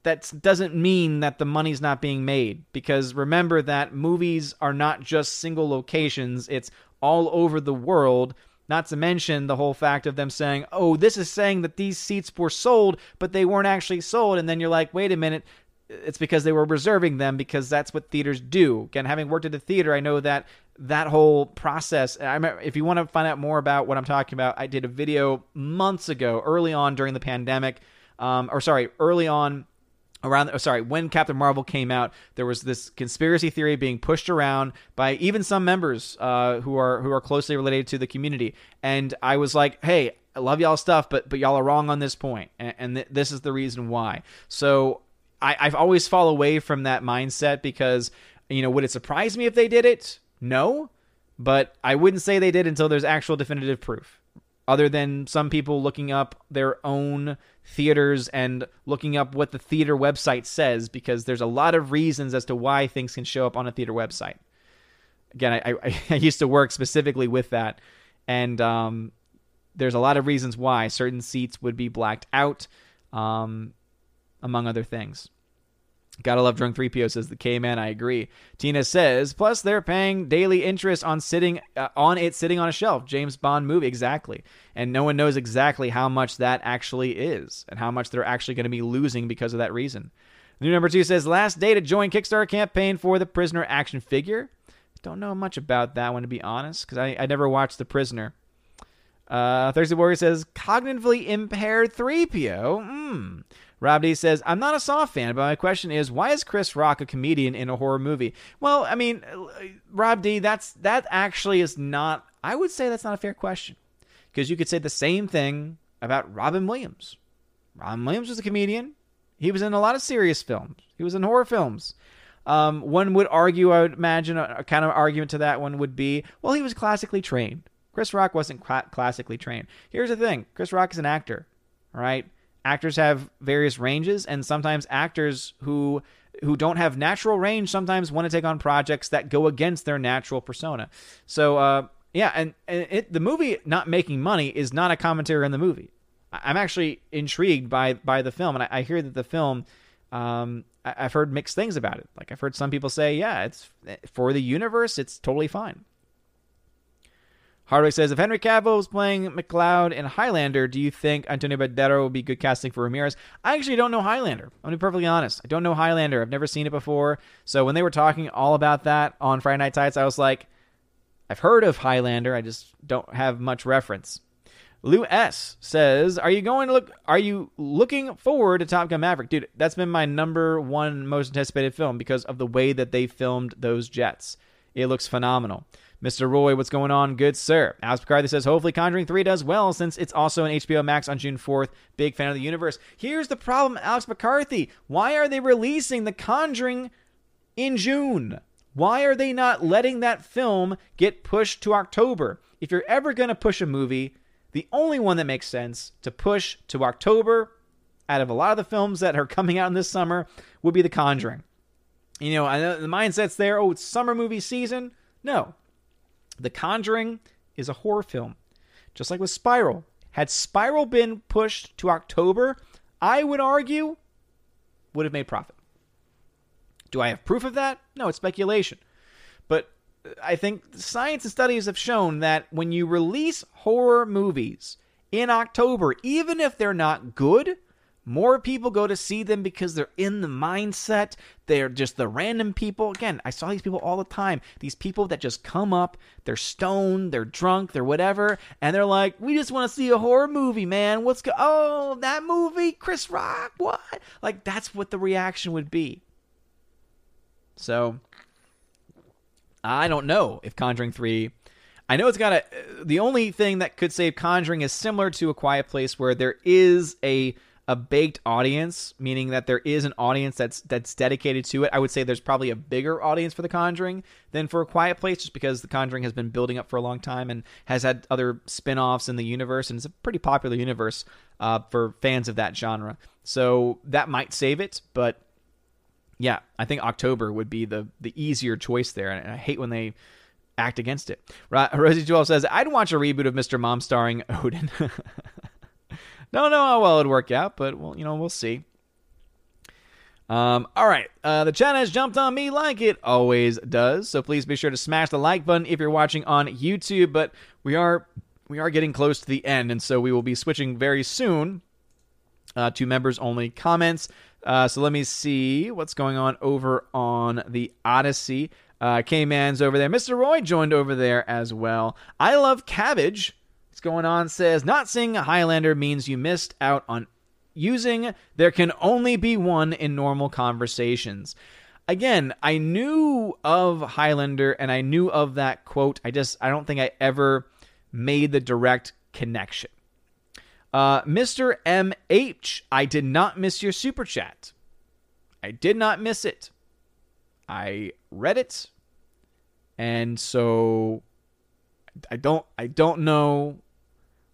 that doesn't mean that the money's not being made, because remember that movies are not just single locations. It's all over the world, Not to mention the whole fact of them saying, oh, this is saying that these seats were sold, but they weren't actually sold. And then you're like, wait a minute. It's because they were reserving them because that's what theaters do. Again, having worked at a theater, I know that that whole process. I remember, if you want to find out more about what I'm talking about, I did a video months ago, early on during the pandemic, um, or sorry, early on around, oh, sorry, when Captain Marvel came out, there was this conspiracy theory being pushed around by even some members uh, who are who are closely related to the community. And I was like, hey, I love y'all's stuff, but but y'all are wrong on this point, and, and th- this is the reason why. So I, I've always fall away from that mindset because, you know, would it surprise me if they did it? No, but I wouldn't say they did until there's actual definitive proof, other than some people looking up their own theaters and looking up what the theater website says, because there's a lot of reasons as to why things can show up on a theater website. Again, I, I, I used to work specifically with that, and um, there's a lot of reasons why certain seats would be blacked out, um, among other things. Gotta love Drunk three P O, says the K-Man. I agree. Tina says, plus they're paying daily interest on sitting uh, on it sitting on a shelf. James Bond movie, exactly. And no one knows exactly how much that actually is and how much they're actually going to be losing because of that reason. New number two says, last day to join Kickstarter campaign for The Prisoner action figure. Don't know much about that one, to be honest, because I, I never watched The Prisoner. Uh, Thirsty Warrior says, cognitively impaired three P O. Hmm. Rob D says, I'm not a Saw fan, but my question is, why is Chris Rock a comedian in a horror movie? Well, I mean, Rob D, that's that actually is not, I would say that's not a fair question, because you could say the same thing about Robin Williams. Robin Williams was a comedian. He was in a lot of serious films. He was in horror films. Um, one would argue, I would imagine, a, a kind of argument to that one would be, well, he was classically trained. Chris Rock wasn't cl- classically trained. Here's the thing. Chris Rock is an actor, all right? Actors have various ranges, and sometimes actors who who don't have natural range sometimes want to take on projects that go against their natural persona. So, uh, yeah, and, and it, the movie not making money is not a commentary on the movie. I'm actually intrigued by, by the film, and I, I hear that the film, um, I, I've heard mixed things about it. Like, I've heard some people say, yeah, it's for the universe, it's totally fine. Hardwick says, if Henry Cavill was playing McCloud in Highlander, do you think Antonio Banderas would be good casting for Ramirez? I actually don't know Highlander. I'm going to be perfectly honest. I don't know Highlander. I've never seen it before. So when they were talking all about that on Friday Night Tights, I was like, I've heard of Highlander. I just don't have much reference. Lou S. says, are you going to look, are you looking forward to Top Gun Maverick? Dude, that's been my number one most anticipated film because of the way that they filmed those jets. It looks phenomenal. Mister Roy, what's going on? Good, sir. Alex Picard says, hopefully Conjuring three does well since it's also on H B O Max on June fourth. Big fan of the universe. Here's the problem, Alex McCarthy. Why are they releasing The Conjuring in June? Why are they not letting that film get pushed to October? If you're ever going to push a movie, the only one that makes sense to push to October out of a lot of the films that are coming out in this summer would be The Conjuring. You know, I know the mindset's there. Oh, it's summer movie season. No. The Conjuring is a horror film, just like with Spiral. Had Spiral been pushed to October, I would argue would have made profit. Do I have proof of that? No, it's speculation. But I think science and studies have shown that when you release horror movies in October, even if they're not good, more people go to see them because they're in the mindset. They're just the random people. Again, I saw these people all the time. These people that just come up, they're stoned, they're drunk, they're whatever, and they're like, we just want to see a horror movie, man. What's go- Oh, that movie? Chris Rock? What? Like, that's what the reaction would be. So, I don't know if Conjuring three... I know it's got a... The only thing that could save Conjuring is similar to A Quiet Place, where there is a... a baked audience, meaning that there is an audience that's that's dedicated to it. I would say there's probably a bigger audience for The Conjuring than for A Quiet Place, just because The Conjuring has been building up for a long time and has had other spin-offs in the universe, and it's a pretty popular universe uh, for fans of that genre. So that might save it, but yeah, I think October would be the, the easier choice there, and I hate when they act against it. Rosie twelve says, I'd watch a reboot of Mister Mom starring Odin. Don't know how well it'd work out, but well, you know, we'll see. Um, all right, uh, the chat has jumped on me like it always does, so please be sure to smash the like button if you're watching on YouTube. But we are we are getting close to the end, and so we will be switching very soon uh, to members-only comments. Uh, so let me see what's going on over on the Odyssey. Uh, K-Man's over there. Mister Roy joined over there as well. I love cabbage. What's going on? Says, not seeing Highlander means you missed out on using there can only be one in normal conversations. Again, I knew of Highlander and I knew of that quote. I just, I don't think I ever made the direct connection. Uh, Mister M H, I did not miss your super chat. I did not miss it. I read it. And so I don't, I don't know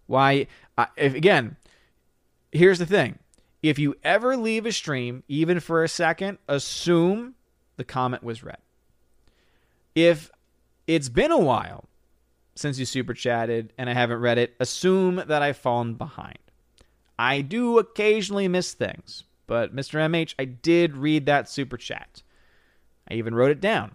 why. I, if, again, here's the thing. If you ever leave a stream, even for a second, assume the comment was read. If it's been a while since you super chatted and I haven't read it, assume that I've fallen behind. I do occasionally miss things, but Mister M H, I did read that super chat. I even wrote it down.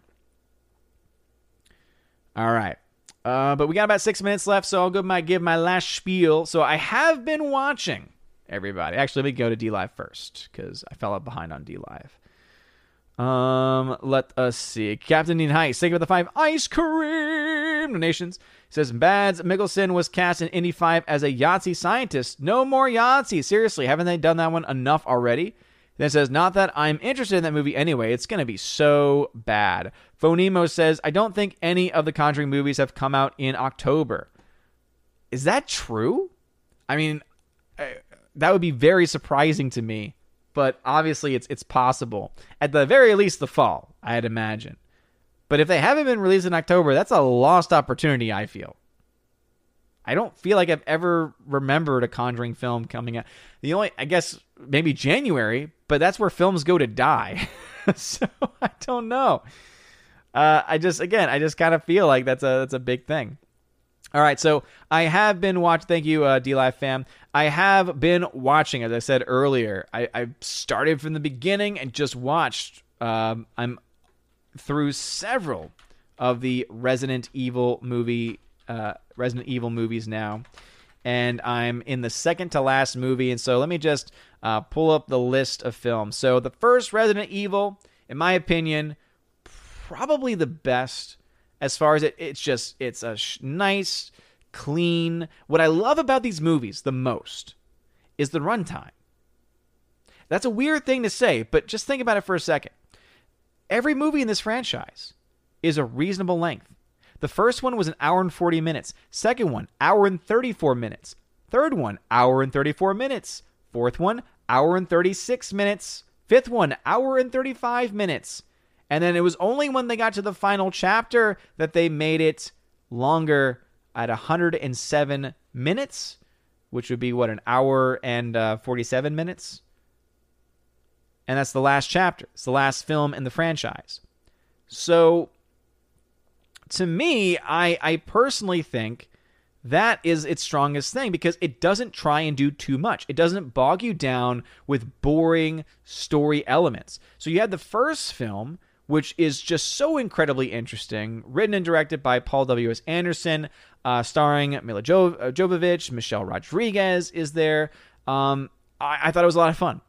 All right. Uh, but we got about six minutes left, so I'll go my, give my last spiel. So I have been watching... Everybody. Actually, let me go to DLive first, because I fell behind on DLive. Um, let us see. Captain Dean Heist, thank you for the five ice cream donations. He says, Mads Mikkelsen was cast in Indy five as a Yahtzee scientist. No more Yahtzee. Seriously, haven't they done that one enough already? Then says, not that I'm interested in that movie anyway. It's going to be so bad. Phonemo says, I don't think any of the Conjuring movies have come out in October. Is that true? I mean... I, That would be very surprising to me, but obviously it's it's possible. At the very least, the fall, I'd imagine. But if they haven't been released in October, that's a lost opportunity, I feel. I don't feel like I've ever remembered a Conjuring film coming out. The only, I guess, maybe January, but that's where films go to die. So I don't know. Uh, I just, again, I just kind of feel like that's a that's a big thing. All right, so I have been watching. Thank you, uh, DLive fam. I have been watching, as I said earlier. I, I started from the beginning and just watched. Um, I'm through several of the Resident Evil movie, uh, Resident Evil movies now, and I'm in the second to last movie. And so let me just uh, pull up the list of films. So the first Resident Evil, in my opinion, probably the best. As far as it, it's just, it's a sh- nice, clean... What I love about these movies the most is the runtime. That's a weird thing to say, but just think about it for a second. Every movie in this franchise is a reasonable length. The first one was an hour and forty minutes. Second one, hour and thirty-four minutes. Third one, hour and thirty-four minutes. Fourth one, hour and thirty-six minutes. Fifth one, hour and thirty-five minutes. And then it was only when they got to the final chapter that they made it longer at one hundred seven minutes, which would be, what, an hour and uh, forty-seven minutes? And that's the last chapter. It's the last film in the franchise. So, to me, I, I personally think that is its strongest thing because it doesn't try and do too much. It doesn't bog you down with boring story elements. So you had the first film, which is just so incredibly interesting, written and directed by Paul W S. Anderson, uh, starring Mila jo- Jovovich, Michelle Rodriguez is there. Um, I-, I thought it was a lot of fun.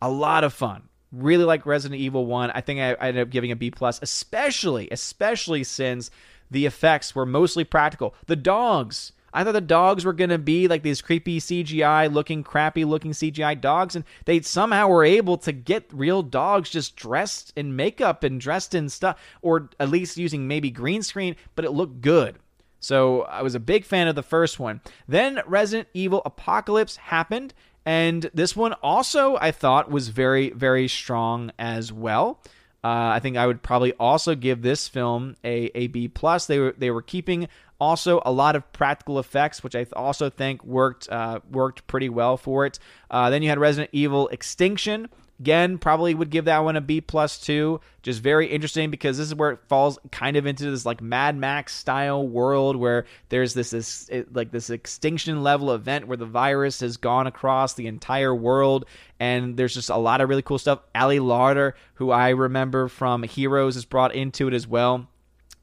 A lot of fun. Really like Resident Evil one. I think I, I ended up giving a B plus, especially, especially since the effects were mostly practical. The dogs... I thought the dogs were going to be like these creepy C G I-looking, crappy-looking C G I dogs, and they somehow were able to get real dogs just dressed in makeup and dressed in stuff, or at least using maybe green screen, but it looked good. So I was a big fan of the first one. Then Resident Evil Apocalypse happened, and this one also, I thought, was very, very strong as well. Uh, I think I would probably also give this film a, a B+. They were, they were keeping... Also, a lot of practical effects, which I th- also think worked uh, worked pretty well for it. Uh, then you had Resident Evil Extinction. Again, probably would give that one a B plus two. Just very interesting because this is where it falls kind of into this like Mad Max style world where there's this, this it, like this extinction level event where the virus has gone across the entire world. And there's just a lot of really cool stuff. Ali Larter, who I remember from Heroes, is brought into it as well.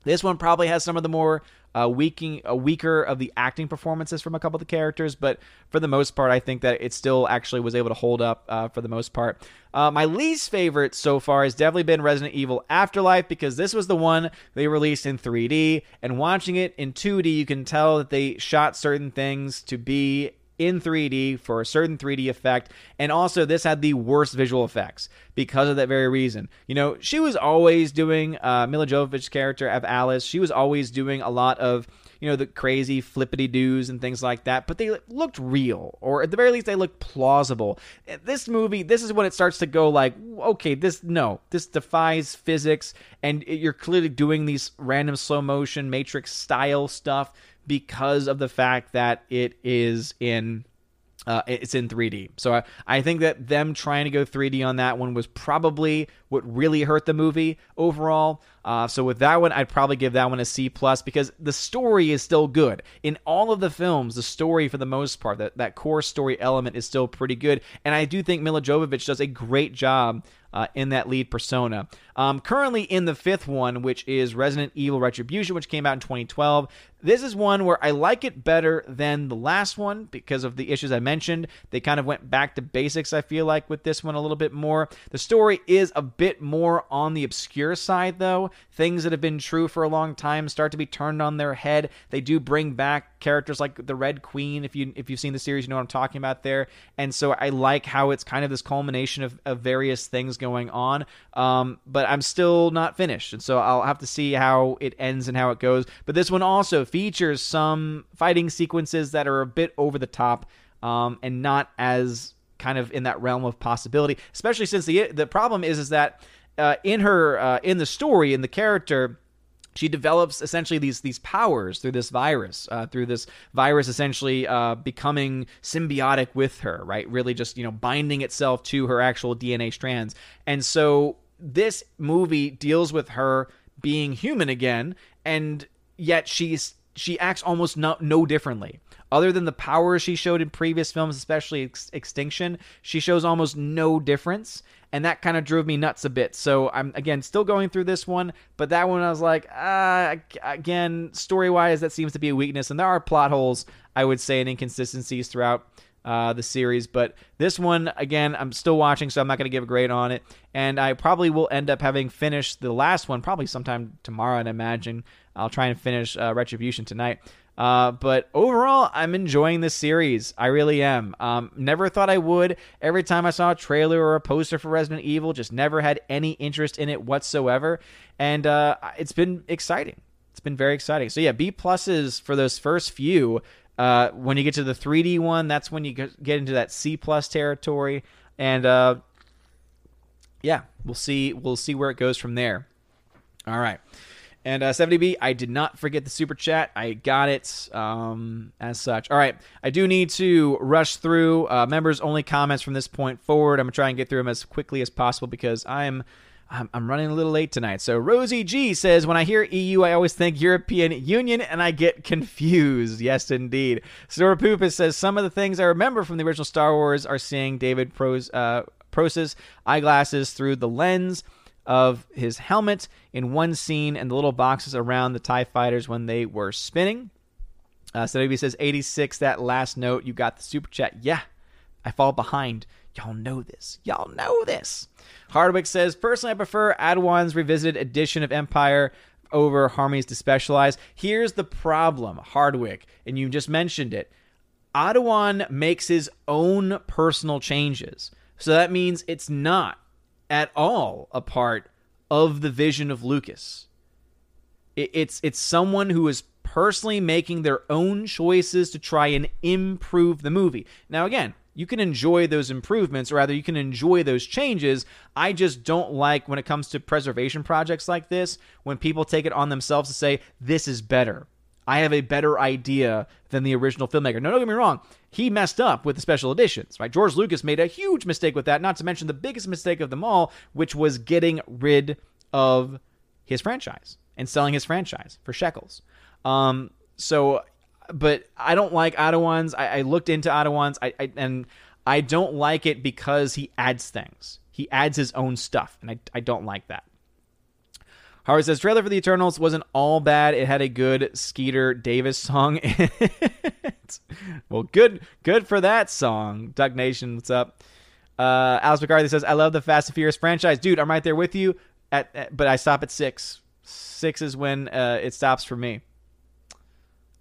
This one probably has some of the more a weaking a weaker of the acting performances from a couple of the characters, but for the most part, I think that it still actually was able to hold up uh, for the most part. Uh, my least favorite so far has definitely been Resident Evil Afterlife, because this was the one they released in three D, and watching it in two D, you can tell that they shot certain things to be in three D for a certain three D effect, and also this had the worst visual effects because of that very reason. You know, she was always doing, uh, Mila Jovovich's character of Alice, she was always doing a lot of, you know, the crazy flippity-doos and things like that, but they looked real, or at the very least, they looked plausible. This movie, this is when it starts to go like, okay, this, no, this defies physics, and you're clearly doing these random slow-motion Matrix-style stuff, because of the fact that it is in uh, it's in three D. So I, I think that them trying to go three D on that one was probably what really hurt the movie overall. Uh, so with that one, I'd probably give that one a C plus, because the story is still good. In all of the films, the story for the most part, that, that core story element is still pretty good. And I do think Mila Jovovich does a great job Uh, in that lead persona. Um, currently in the fifth one, which is Resident Evil Retribution, which came out in twenty twelve. This is one where I like it better than the last one because of the issues I mentioned. They kind of went back to basics, I feel like, with this one a little bit more. The story is a bit more on the obscure side, though. Things that have been true for a long time start to be turned on their head. They do bring back characters like the Red Queen. If you, if you've seen the series, you know what I'm talking about there. And so I like how it's kind of this culmination of, of various things going on, um, but I'm still not finished, and so I'll have to see how it ends and how it goes. But this one also features some fighting sequences that are a bit over the top, um, and not as kind of in that realm of possibility, especially since the the problem is is that uh, in her uh, in the story, in the character, she develops essentially these these powers through this virus, uh, through this virus essentially uh, becoming symbiotic with her, right? Really just, you know, binding itself to her actual D N A strands. And so this movie deals with her being human again, and yet she's she acts almost no, no differently. Other than the powers she showed in previous films, especially Ex- Extinction, she shows almost no difference. And that kind of drove me nuts a bit. So I'm, again, still going through this one. But that one I was like, uh, again, story-wise, that seems to be a weakness. And there are plot holes, I would say, and inconsistencies throughout uh, the series. But this one, again, I'm still watching, so I'm not going to give a grade on it. And I probably will end up having finished the last one probably sometime tomorrow, I'd imagine. I'll try and finish uh, Retribution tonight. Uh, but overall, I'm enjoying this series. I really am. Um, never thought I would. Every time I saw a trailer or a poster for Resident Evil, just never had any interest in it whatsoever. And uh, it's been exciting. It's been very exciting. So yeah, B pluses for those first few. Uh, when you get to the three D one, that's when you get into that C plus territory. And uh, yeah, we'll see. We'll see where it goes from there. All right. And uh, seventy B, I did not forget the super chat. I got it um, as such. All right. I do need to rush through uh, members only comments from this point forward. I'm going to try and get through them as quickly as possible because I'm I'm, I'm running a little late tonight. So Rosie G says, when I hear E U, I always think European Union, and I get confused. Yes, indeed. Sora Poopas says, some of the things I remember from the original Star Wars are seeing David Pros, uh, Prosis' eyeglasses through the lens of his helmet in one scene and the little boxes around the TIE fighters when they were spinning. Uh, so maybe it says eighty-six, that last note, you got the super chat. Yeah, I fall behind. Y'all know this. Y'all know this. Hardwick says, personally, I prefer Adwan's revisited edition of Empire over Harmy's Despecialized. Here's the problem, Hardwick, and you just mentioned it. Adwan makes his own personal changes. So that means it's not at all a part of the vision of Lucas. It's it's someone who is personally making their own choices to try and improve the movie. Now, again, you can enjoy those improvements, or rather, you can enjoy those changes. I just don't like when it comes to preservation projects like this, when people take it on themselves to say, this is better. I have a better idea than the original filmmaker. No, don't get me wrong. He messed up with the special editions, right? George Lucas made a huge mistake with that, not to mention the biggest mistake of them all, which was getting rid of his franchise and selling his franchise for shekels. Um, so, but I don't like Adawans. I, I looked into Adawans, I, I and I don't like it because he adds things. He adds his own stuff, and I, I don't like that. Harvey says, trailer for The Eternals wasn't all bad. It had a good Skeeter Davis song in it. Well, good good for that song. Duck Nation, what's up? Uh, Alice McCarthy says, I love the Fast and Furious franchise. Dude, I'm right there with you, at, at but I stop at six. Six is when uh, it stops for me.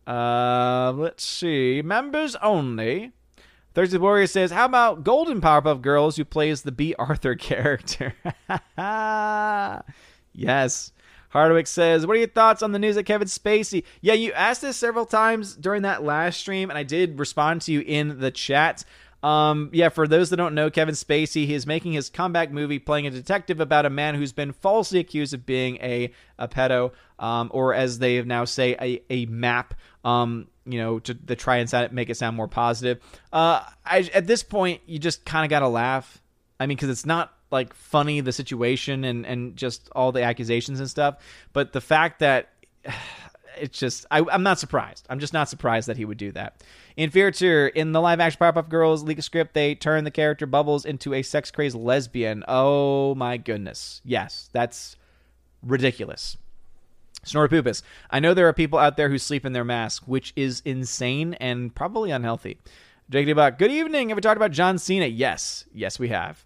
Uh, let's see. Members only. Thursday Warrior says, how about Golden Powerpuff Girls who plays the B. Arthur character? Yes. Hardwick says, what are your thoughts on the news that Kevin Spacey? Yeah, you asked this several times during that last stream, and I did respond to you in the chat. Um, yeah, for those that don't know, Kevin Spacey, he is making his comeback movie playing a detective about a man who's been falsely accused of being a, a pedo, um, or as they now say, a, a map, um, you know, to, to try and sound, make it sound more positive. Uh, I, at this point, you just kind of got to laugh. I mean, because it's not like funny, the situation and, and just all the accusations and stuff. But the fact that... It's just, I, I'm not surprised. I'm just not surprised that he would do that. In Fear two, in the live-action Powerpuff Girls leaked script, they turn the character Bubbles into a sex-crazed lesbian. Oh, my goodness. Yes, that's ridiculous. Snortopoopus, I know there are people out there who sleep in their mask, which is insane and probably unhealthy. J K D Buck, good evening. Have we talked about John Cena? Yes. Yes, we have.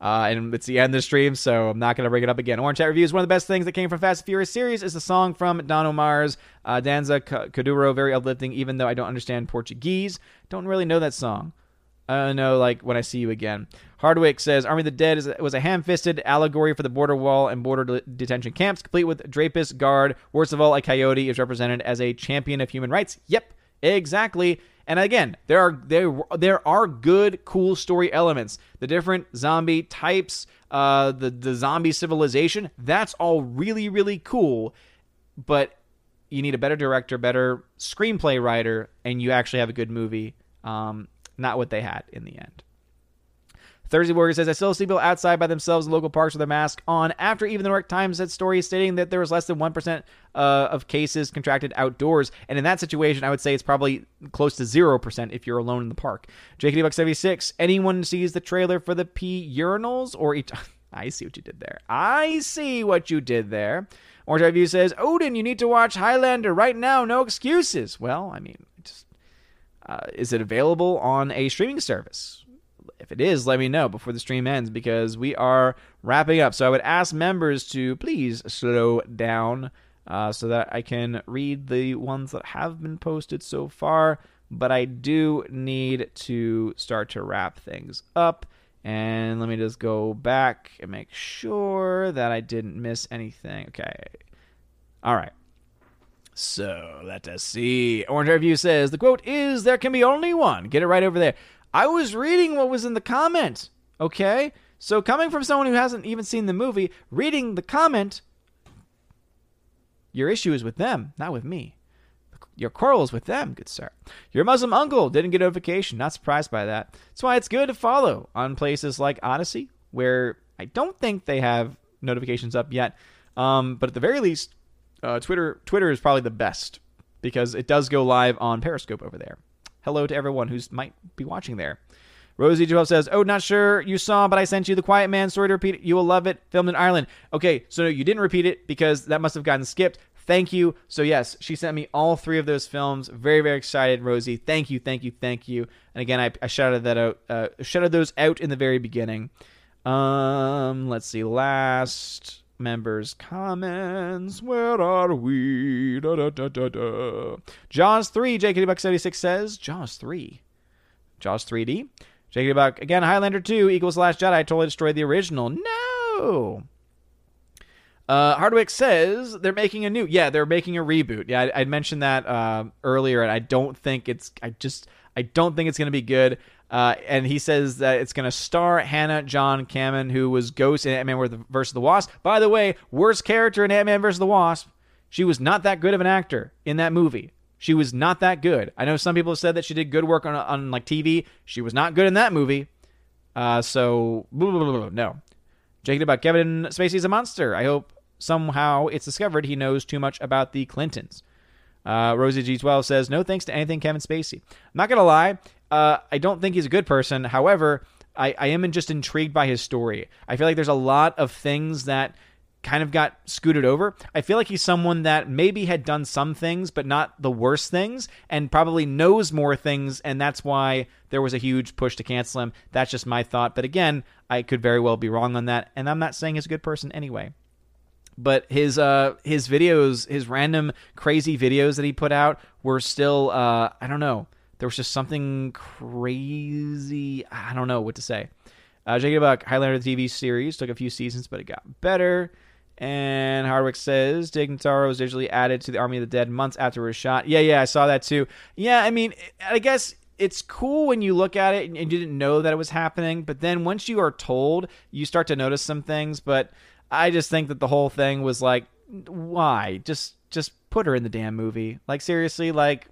Uh, and it's the end of the stream, so I'm not going to bring it up again. Orange Chat Reviews, one of the best things that came from Fast and Furious series is the song from Don Omar's uh, Danza Kuduro, very uplifting, even though I don't understand Portuguese. Don't really know that song. I don't know, like, When I See You Again. Hardwick says, Army of the Dead is, was a ham-fisted allegory for the border wall and border de- detention camps, complete with Drapist Guard. Worst of all, a coyote is represented as a champion of human rights. Yep, exactly. And again, there are there there are good, cool story elements. The different zombie types, uh, the the zombie civilization, that's all really, really cool. But you need a better director, better screenplay writer, and you actually have a good movie. Um, not what they had in the end. Thursday Warrior says, I still see people outside by themselves in local parks with their mask on after even the New York Times had stories stating that there was less than one percent uh, of cases contracted outdoors. And in that situation, I would say it's probably close to zero percent if you're alone in the park. J K D Buck seventy-six, anyone sees the trailer for the pee urinals or... E- I see what you did there. I see what you did there. Orange Review says, Odin, you need to watch Highlander right now. No excuses. Well, I mean, just, uh, is it available on a streaming service? If it is, let me know before the stream ends because we are wrapping up. So I would ask members to please slow down uh, so that I can read the ones that have been posted so far. But I do need to start to wrap things up. And let me just go back and make sure that I didn't miss anything. Okay. All right. So let us see. Orange Review says, the quote is, there can be only one. Get it right over there. I was reading what was in the comment, okay? So coming from someone who hasn't even seen the movie, reading the comment, your issue is with them, not with me. Your quarrel is with them, good sir. Your Muslim uncle didn't get a notification, not surprised by that. That's why it's good to follow on places like Odyssey, where I don't think they have notifications up yet. Um, but at the very least, uh, Twitter Twitter is probably the best because it does go live on Periscope over there. Hello to everyone who might be watching there. Rosie twelve says, oh, not sure you saw, but I sent you The Quiet Man. Sorry to repeat it. You will love it. Filmed in Ireland. Okay, so you didn't repeat it because that must have gotten skipped. Thank you. So, yes, she sent me all three of those films. Very, very excited, Rosie. Thank you, thank you, thank you. And, again, I, I shouted that out. Uh, shouted those out in the very beginning. Um, let's see. Last members' comments. Where are we? Da, da, da, da, da. Jaws three, J K D Buck seventy-six says. Jaws three. Jaws three D. J K D Buck, again, Highlander two equals Last Jedi. I totally destroyed the original. No! Uh, Hardwick says they're making a new... Yeah, they're making a reboot. Yeah, I, I mentioned that uh, earlier, and I don't think it's... I just... I don't think it's going to be good. Uh, and he says that it's going to star Hannah John Cameron, who was Ghost in Ant-Man versus the Wasp. By the way, worst character in Ant-Man versus the Wasp. She was not that good of an actor in that movie. She was not that good. I know some people have said that she did good work on, on like T V. She was not good in that movie. Uh, so, blah, blah, blah, blah, no. Jacob about Kevin Spacey's a monster. I hope somehow it's discovered he knows too much about the Clintons. Uh, Rosie G twelve says, no thanks to anything Kevin Spacey. I'm not going to lie. Uh, I don't think he's a good person. However, I, I am just intrigued by his story. I feel like there's a lot of things that kind of got scooted over. I feel like he's someone that maybe had done some things, but not the worst things, and probably knows more things, and that's why there was a huge push to cancel him. That's just my thought. But again, I could very well be wrong on that, and I'm not saying he's a good person anyway. But his uh his videos, his random crazy videos that he put out were still, uh I don't know, there was just something crazy. I don't know what to say. Uh, Jacob Buck, Highlander the T V series, took a few seasons, but it got better. And Hardwick says, Dignitaro was digitally added to the Army of the Dead months after it was shot. Yeah, yeah, I saw that too. Yeah, I mean, I guess it's cool when you look at it and you didn't know that it was happening. But then once you are told, you start to notice some things. But I just think that the whole thing was like, why? Just just put her in the damn movie. Like, seriously, like...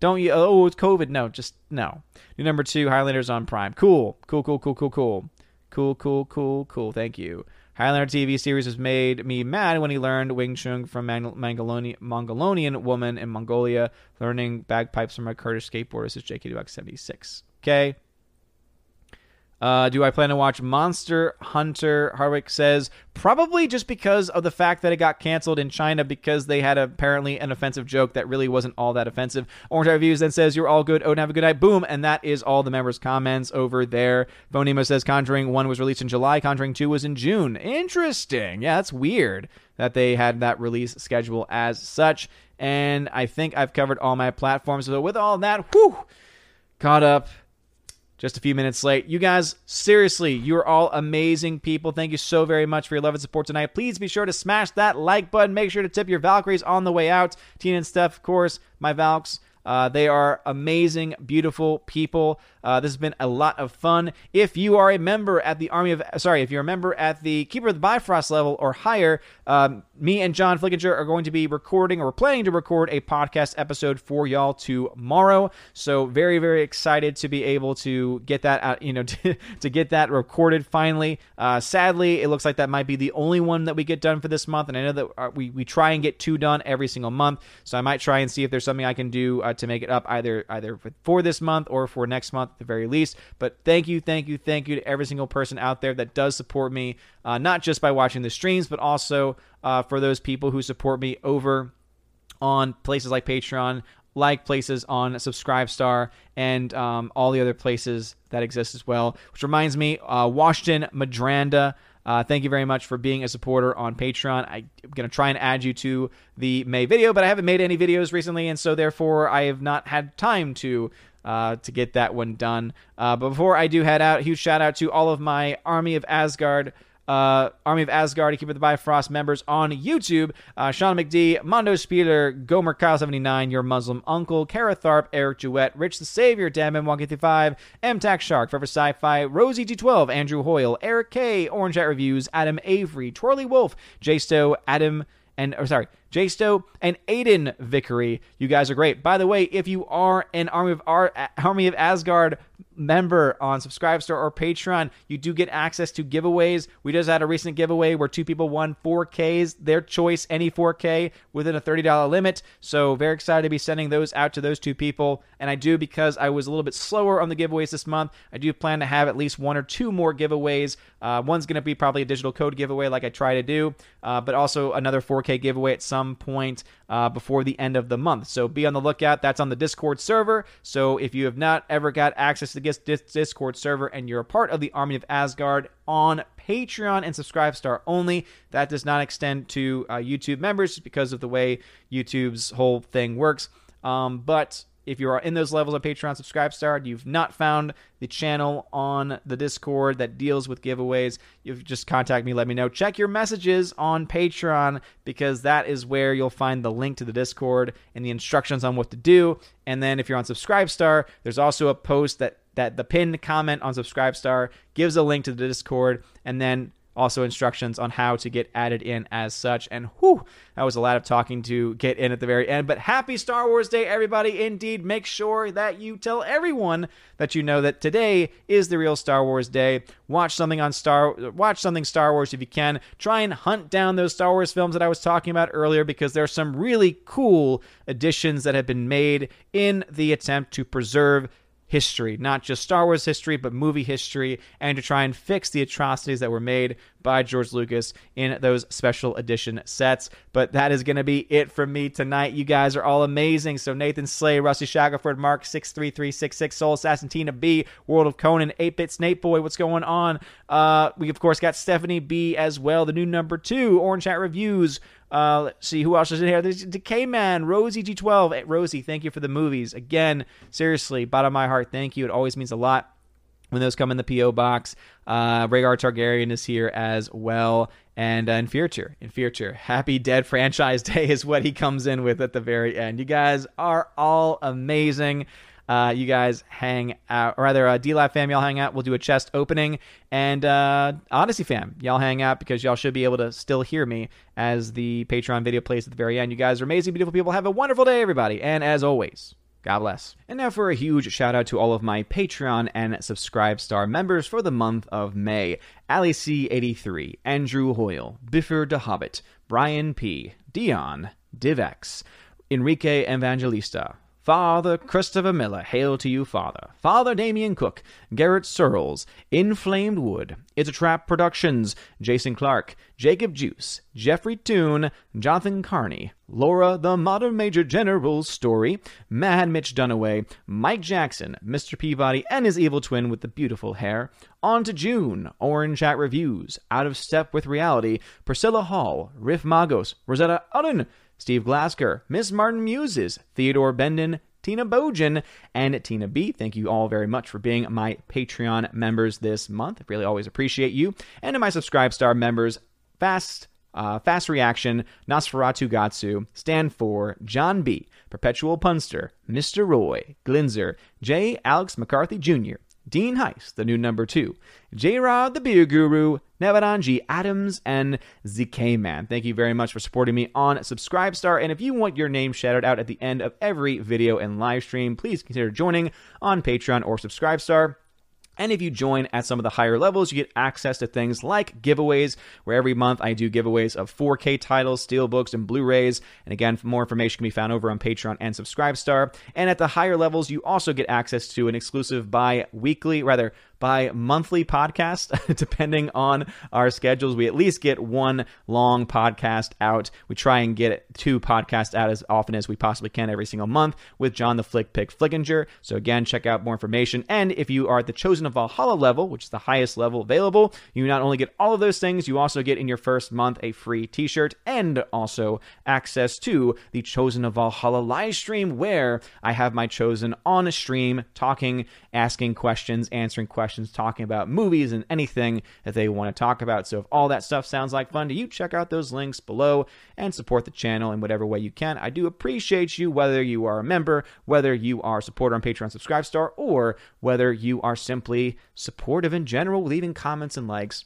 Don't you? Oh, it's COVID. No, just no. New number two, Highlander's on Prime. Cool. Cool, cool, cool, cool, cool. Cool, cool, cool, cool. Thank you. Highlander T V series has made me mad when he learned Wing Chun from Mang- Mongoloni- Mongolian woman in Mongolia, learning bagpipes from a Kurdish skateboarder, says J K D Buck seventy-six. Okay. Uh, do I plan to watch Monster Hunter? Harwick says, probably just because of the fact that it got canceled in China because they had apparently an offensive joke that really wasn't all that offensive. Orange Eye Reviews then says, you're all good. Odin, have a good night. Boom. And that is all the members' comments over there. Phonemo says, Conjuring one was released in July. Conjuring two was in June. Interesting. Yeah, that's weird that they had that release schedule as such. And I think I've covered all my platforms. So with all that, whew, caught up. Just a few minutes late. You guys, seriously, you're all amazing people. Thank you so very much for your love and support tonight. Please be sure to smash that like button. Make sure to tip your Valkyries on the way out. Tina and Steph, of course, my Valks. Uh, they are amazing, beautiful people. Uh, this has been a lot of fun. If you are a member at the Army of... Sorry, if you're a member at the Keeper of the Bifrost level or higher, um, me and John Flickinger are going to be recording, or we're planning to record, a podcast episode for y'all tomorrow. So very, very excited to be able to get that out, you know, to, to get that recorded finally. Uh, sadly, it looks like that might be the only one that we get done for this month. And I know that we, we try and get two done every single month. So I might try and see if there's something I can do uh, to make it up either either for this month or for next month at the very least. But thank you, thank you, thank you to every single person out there that does support me, uh, not just by watching the streams, but also uh, for those people who support me over on places like Patreon, like places on Subscribestar, and um, all the other places that exist as well. Which reminds me, uh, Washington Madranda, Uh, thank you very much for being a supporter on Patreon. I'm going to try and add you to the May video, but I haven't made any videos recently, and so therefore I have not had time to uh, to get that one done. Uh, but before I do head out, huge shout out to all of my Army of Asgard Uh, Army of Asgard, Keeper of the Bifrost members on YouTube. Uh, Sean McD, Mondo Spieler, Gomer Kyle seventy-nine, Your Muslim Uncle, Kara Tharp, Eric Jewett, Rich the Savior, Dan Ben one fifty-five, M T A C Shark, Forever Sci-Fi, Rosie G twelve, Andrew Hoyle, Eric K, Orange Hat Reviews, Adam Avery, Twirly Wolf, J Stowe, Adam and or sorry, J Stowe and Aiden Vickery. You guys are great. By the way, if you are an Army of Ar- Army of Asgard member on Subscribestar or Patreon, you do get access to giveaways. We just had a recent giveaway where two people won four Ks, their choice, any four K within a thirty dollars limit. So very excited to be sending those out to those two people. And I do, because I was a little bit slower on the giveaways this month, I do plan to have at least one or two more giveaways. Uh, one's going to be probably a digital code giveaway like I try to do, uh, but also another four K giveaway at some point uh, before the end of the month. So be on the lookout. That's on the Discord server. So if you have not ever got access to the Discord server and you're a part of the Army of Asgard on Patreon and Subscribestar only, that does not extend to uh, YouTube members because of the way YouTube's whole thing works. Um, but if you are in those levels on Patreon, Subscribestar, you've not found the channel on the Discord that deals with giveaways, you just contact me, let me know. Check your messages on Patreon, because that is where you'll find the link to the Discord and the instructions on what to do. And then if you're on Subscribestar, there's also a post that that the pinned comment on Subscribestar gives a link to the Discord, and then also instructions on how to get added in as such. And whew, that was a lot of talking to get in at the very end. But happy Star Wars Day, everybody. Indeed, make sure that you tell everyone that you know that today is the real Star Wars Day. Watch something on Star, watch something Star Wars if you can. Try and hunt down those Star Wars films that I was talking about earlier, because there are some really cool additions that have been made in the attempt to preserve history, not just Star Wars history, but movie history, and to try and fix the atrocities that were made by George Lucas in those special edition sets. But that is going to be it from me tonight. You guys are all amazing. So Nathan Slay, Rusty Shackelford, Mark six three three six six, Soul Assassin, Tina B, World of Conan, eight bit Snape Boy, what's going on? Uh, we of course got Stephanie B as well, the new number two, Orange Hat Reviews. Uh, let's see who else is in here. There's Decay Man, Rosie G twelve. Rosie, thank you for the movies. Again, seriously, bottom of my heart, thank you. It always means a lot when those come in the P O box. Uh, Rhaegar Targaryen is here as well. And uh, in future, in future, Happy Dead Franchise Day is what he comes in with at the very end. You guys are all amazing. Uh, you guys hang out, or rather, uh, DLive fam, y'all hang out. We'll do a chest opening, and uh, Odyssey fam, y'all hang out because y'all should be able to still hear me as the Patreon video plays at the very end. You guys are amazing, beautiful people. Have a wonderful day, everybody, and as always, God bless. And now for a huge shout out to all of my Patreon and Subscribestar members for the month of May. Ali C eighty-three, Andrew Hoyle, Biffer DeHobbit, Brian P, Dion, DivX, Enrique Evangelista, Father Christopher Miller, hail to you, Father. Father Damien Cook, Garrett Searles, Inflamed Wood, It's a Trap Productions, Jason Clark, Jacob Juice, Jeffrey Toon, Jonathan Carney, Laura the Modern Major General's Story, Mad Mitch Dunaway, Mike Jackson, Mister Peabody and his evil twin with the beautiful hair, On to June, Orange Hat Reviews, Out of Step with Reality, Priscilla Hall, Riff Magos, Rosetta Udden, Steve Glasker, Miss Martin Muses, Theodore Benden, Tina Bojan, and Tina B. Thank you all very much for being my Patreon members this month. I really always appreciate you. And to my Subscribestar members, Fast uh, Fast Reaction, Nosferatu Gatsu, Stan four, John B., Perpetual Punster, Mister Roy, Glinzer, J. Alex McCarthy Junior, Dean Heist, the new number two, J-Rod, the Beer Guru, Nevadanji Adams, and Z K Man. Thank you very much for supporting me on Subscribestar. And if you want your name shouted out at the end of every video and live stream, please consider joining on Patreon or Subscribestar. And if you join at some of the higher levels, you get access to things like giveaways, where every month I do giveaways of four K titles, steelbooks, and Blu-rays. And again, more information can be found over on Patreon and Subscribestar. And at the higher levels, you also get access to an exclusive bi-weekly, rather, by monthly podcast. Depending on our schedules, we at least get one long podcast out. We try and get two podcasts out as often as we possibly can every single month with John the Flick Pick Flickinger. So again, check out more information. And if you are at the Chosen of Valhalla level, which is the highest level available, you not only get all of those things, you also get in your first month a free t-shirt and also access to the Chosen of Valhalla live stream, where I have my Chosen on a stream talking, asking questions, answering questions, talking about movies and anything that they want to talk about. So if all that stuff sounds like fun to you, check out those links below and support the channel in whatever way you can. I do appreciate you, whether you are a member, whether you are a supporter on Patreon, Subscribestar, or whether you are simply supportive in general, leaving comments and likes.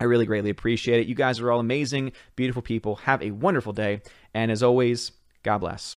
I really greatly appreciate it. You guys are all amazing, beautiful people. Have a wonderful day. And as always, God bless.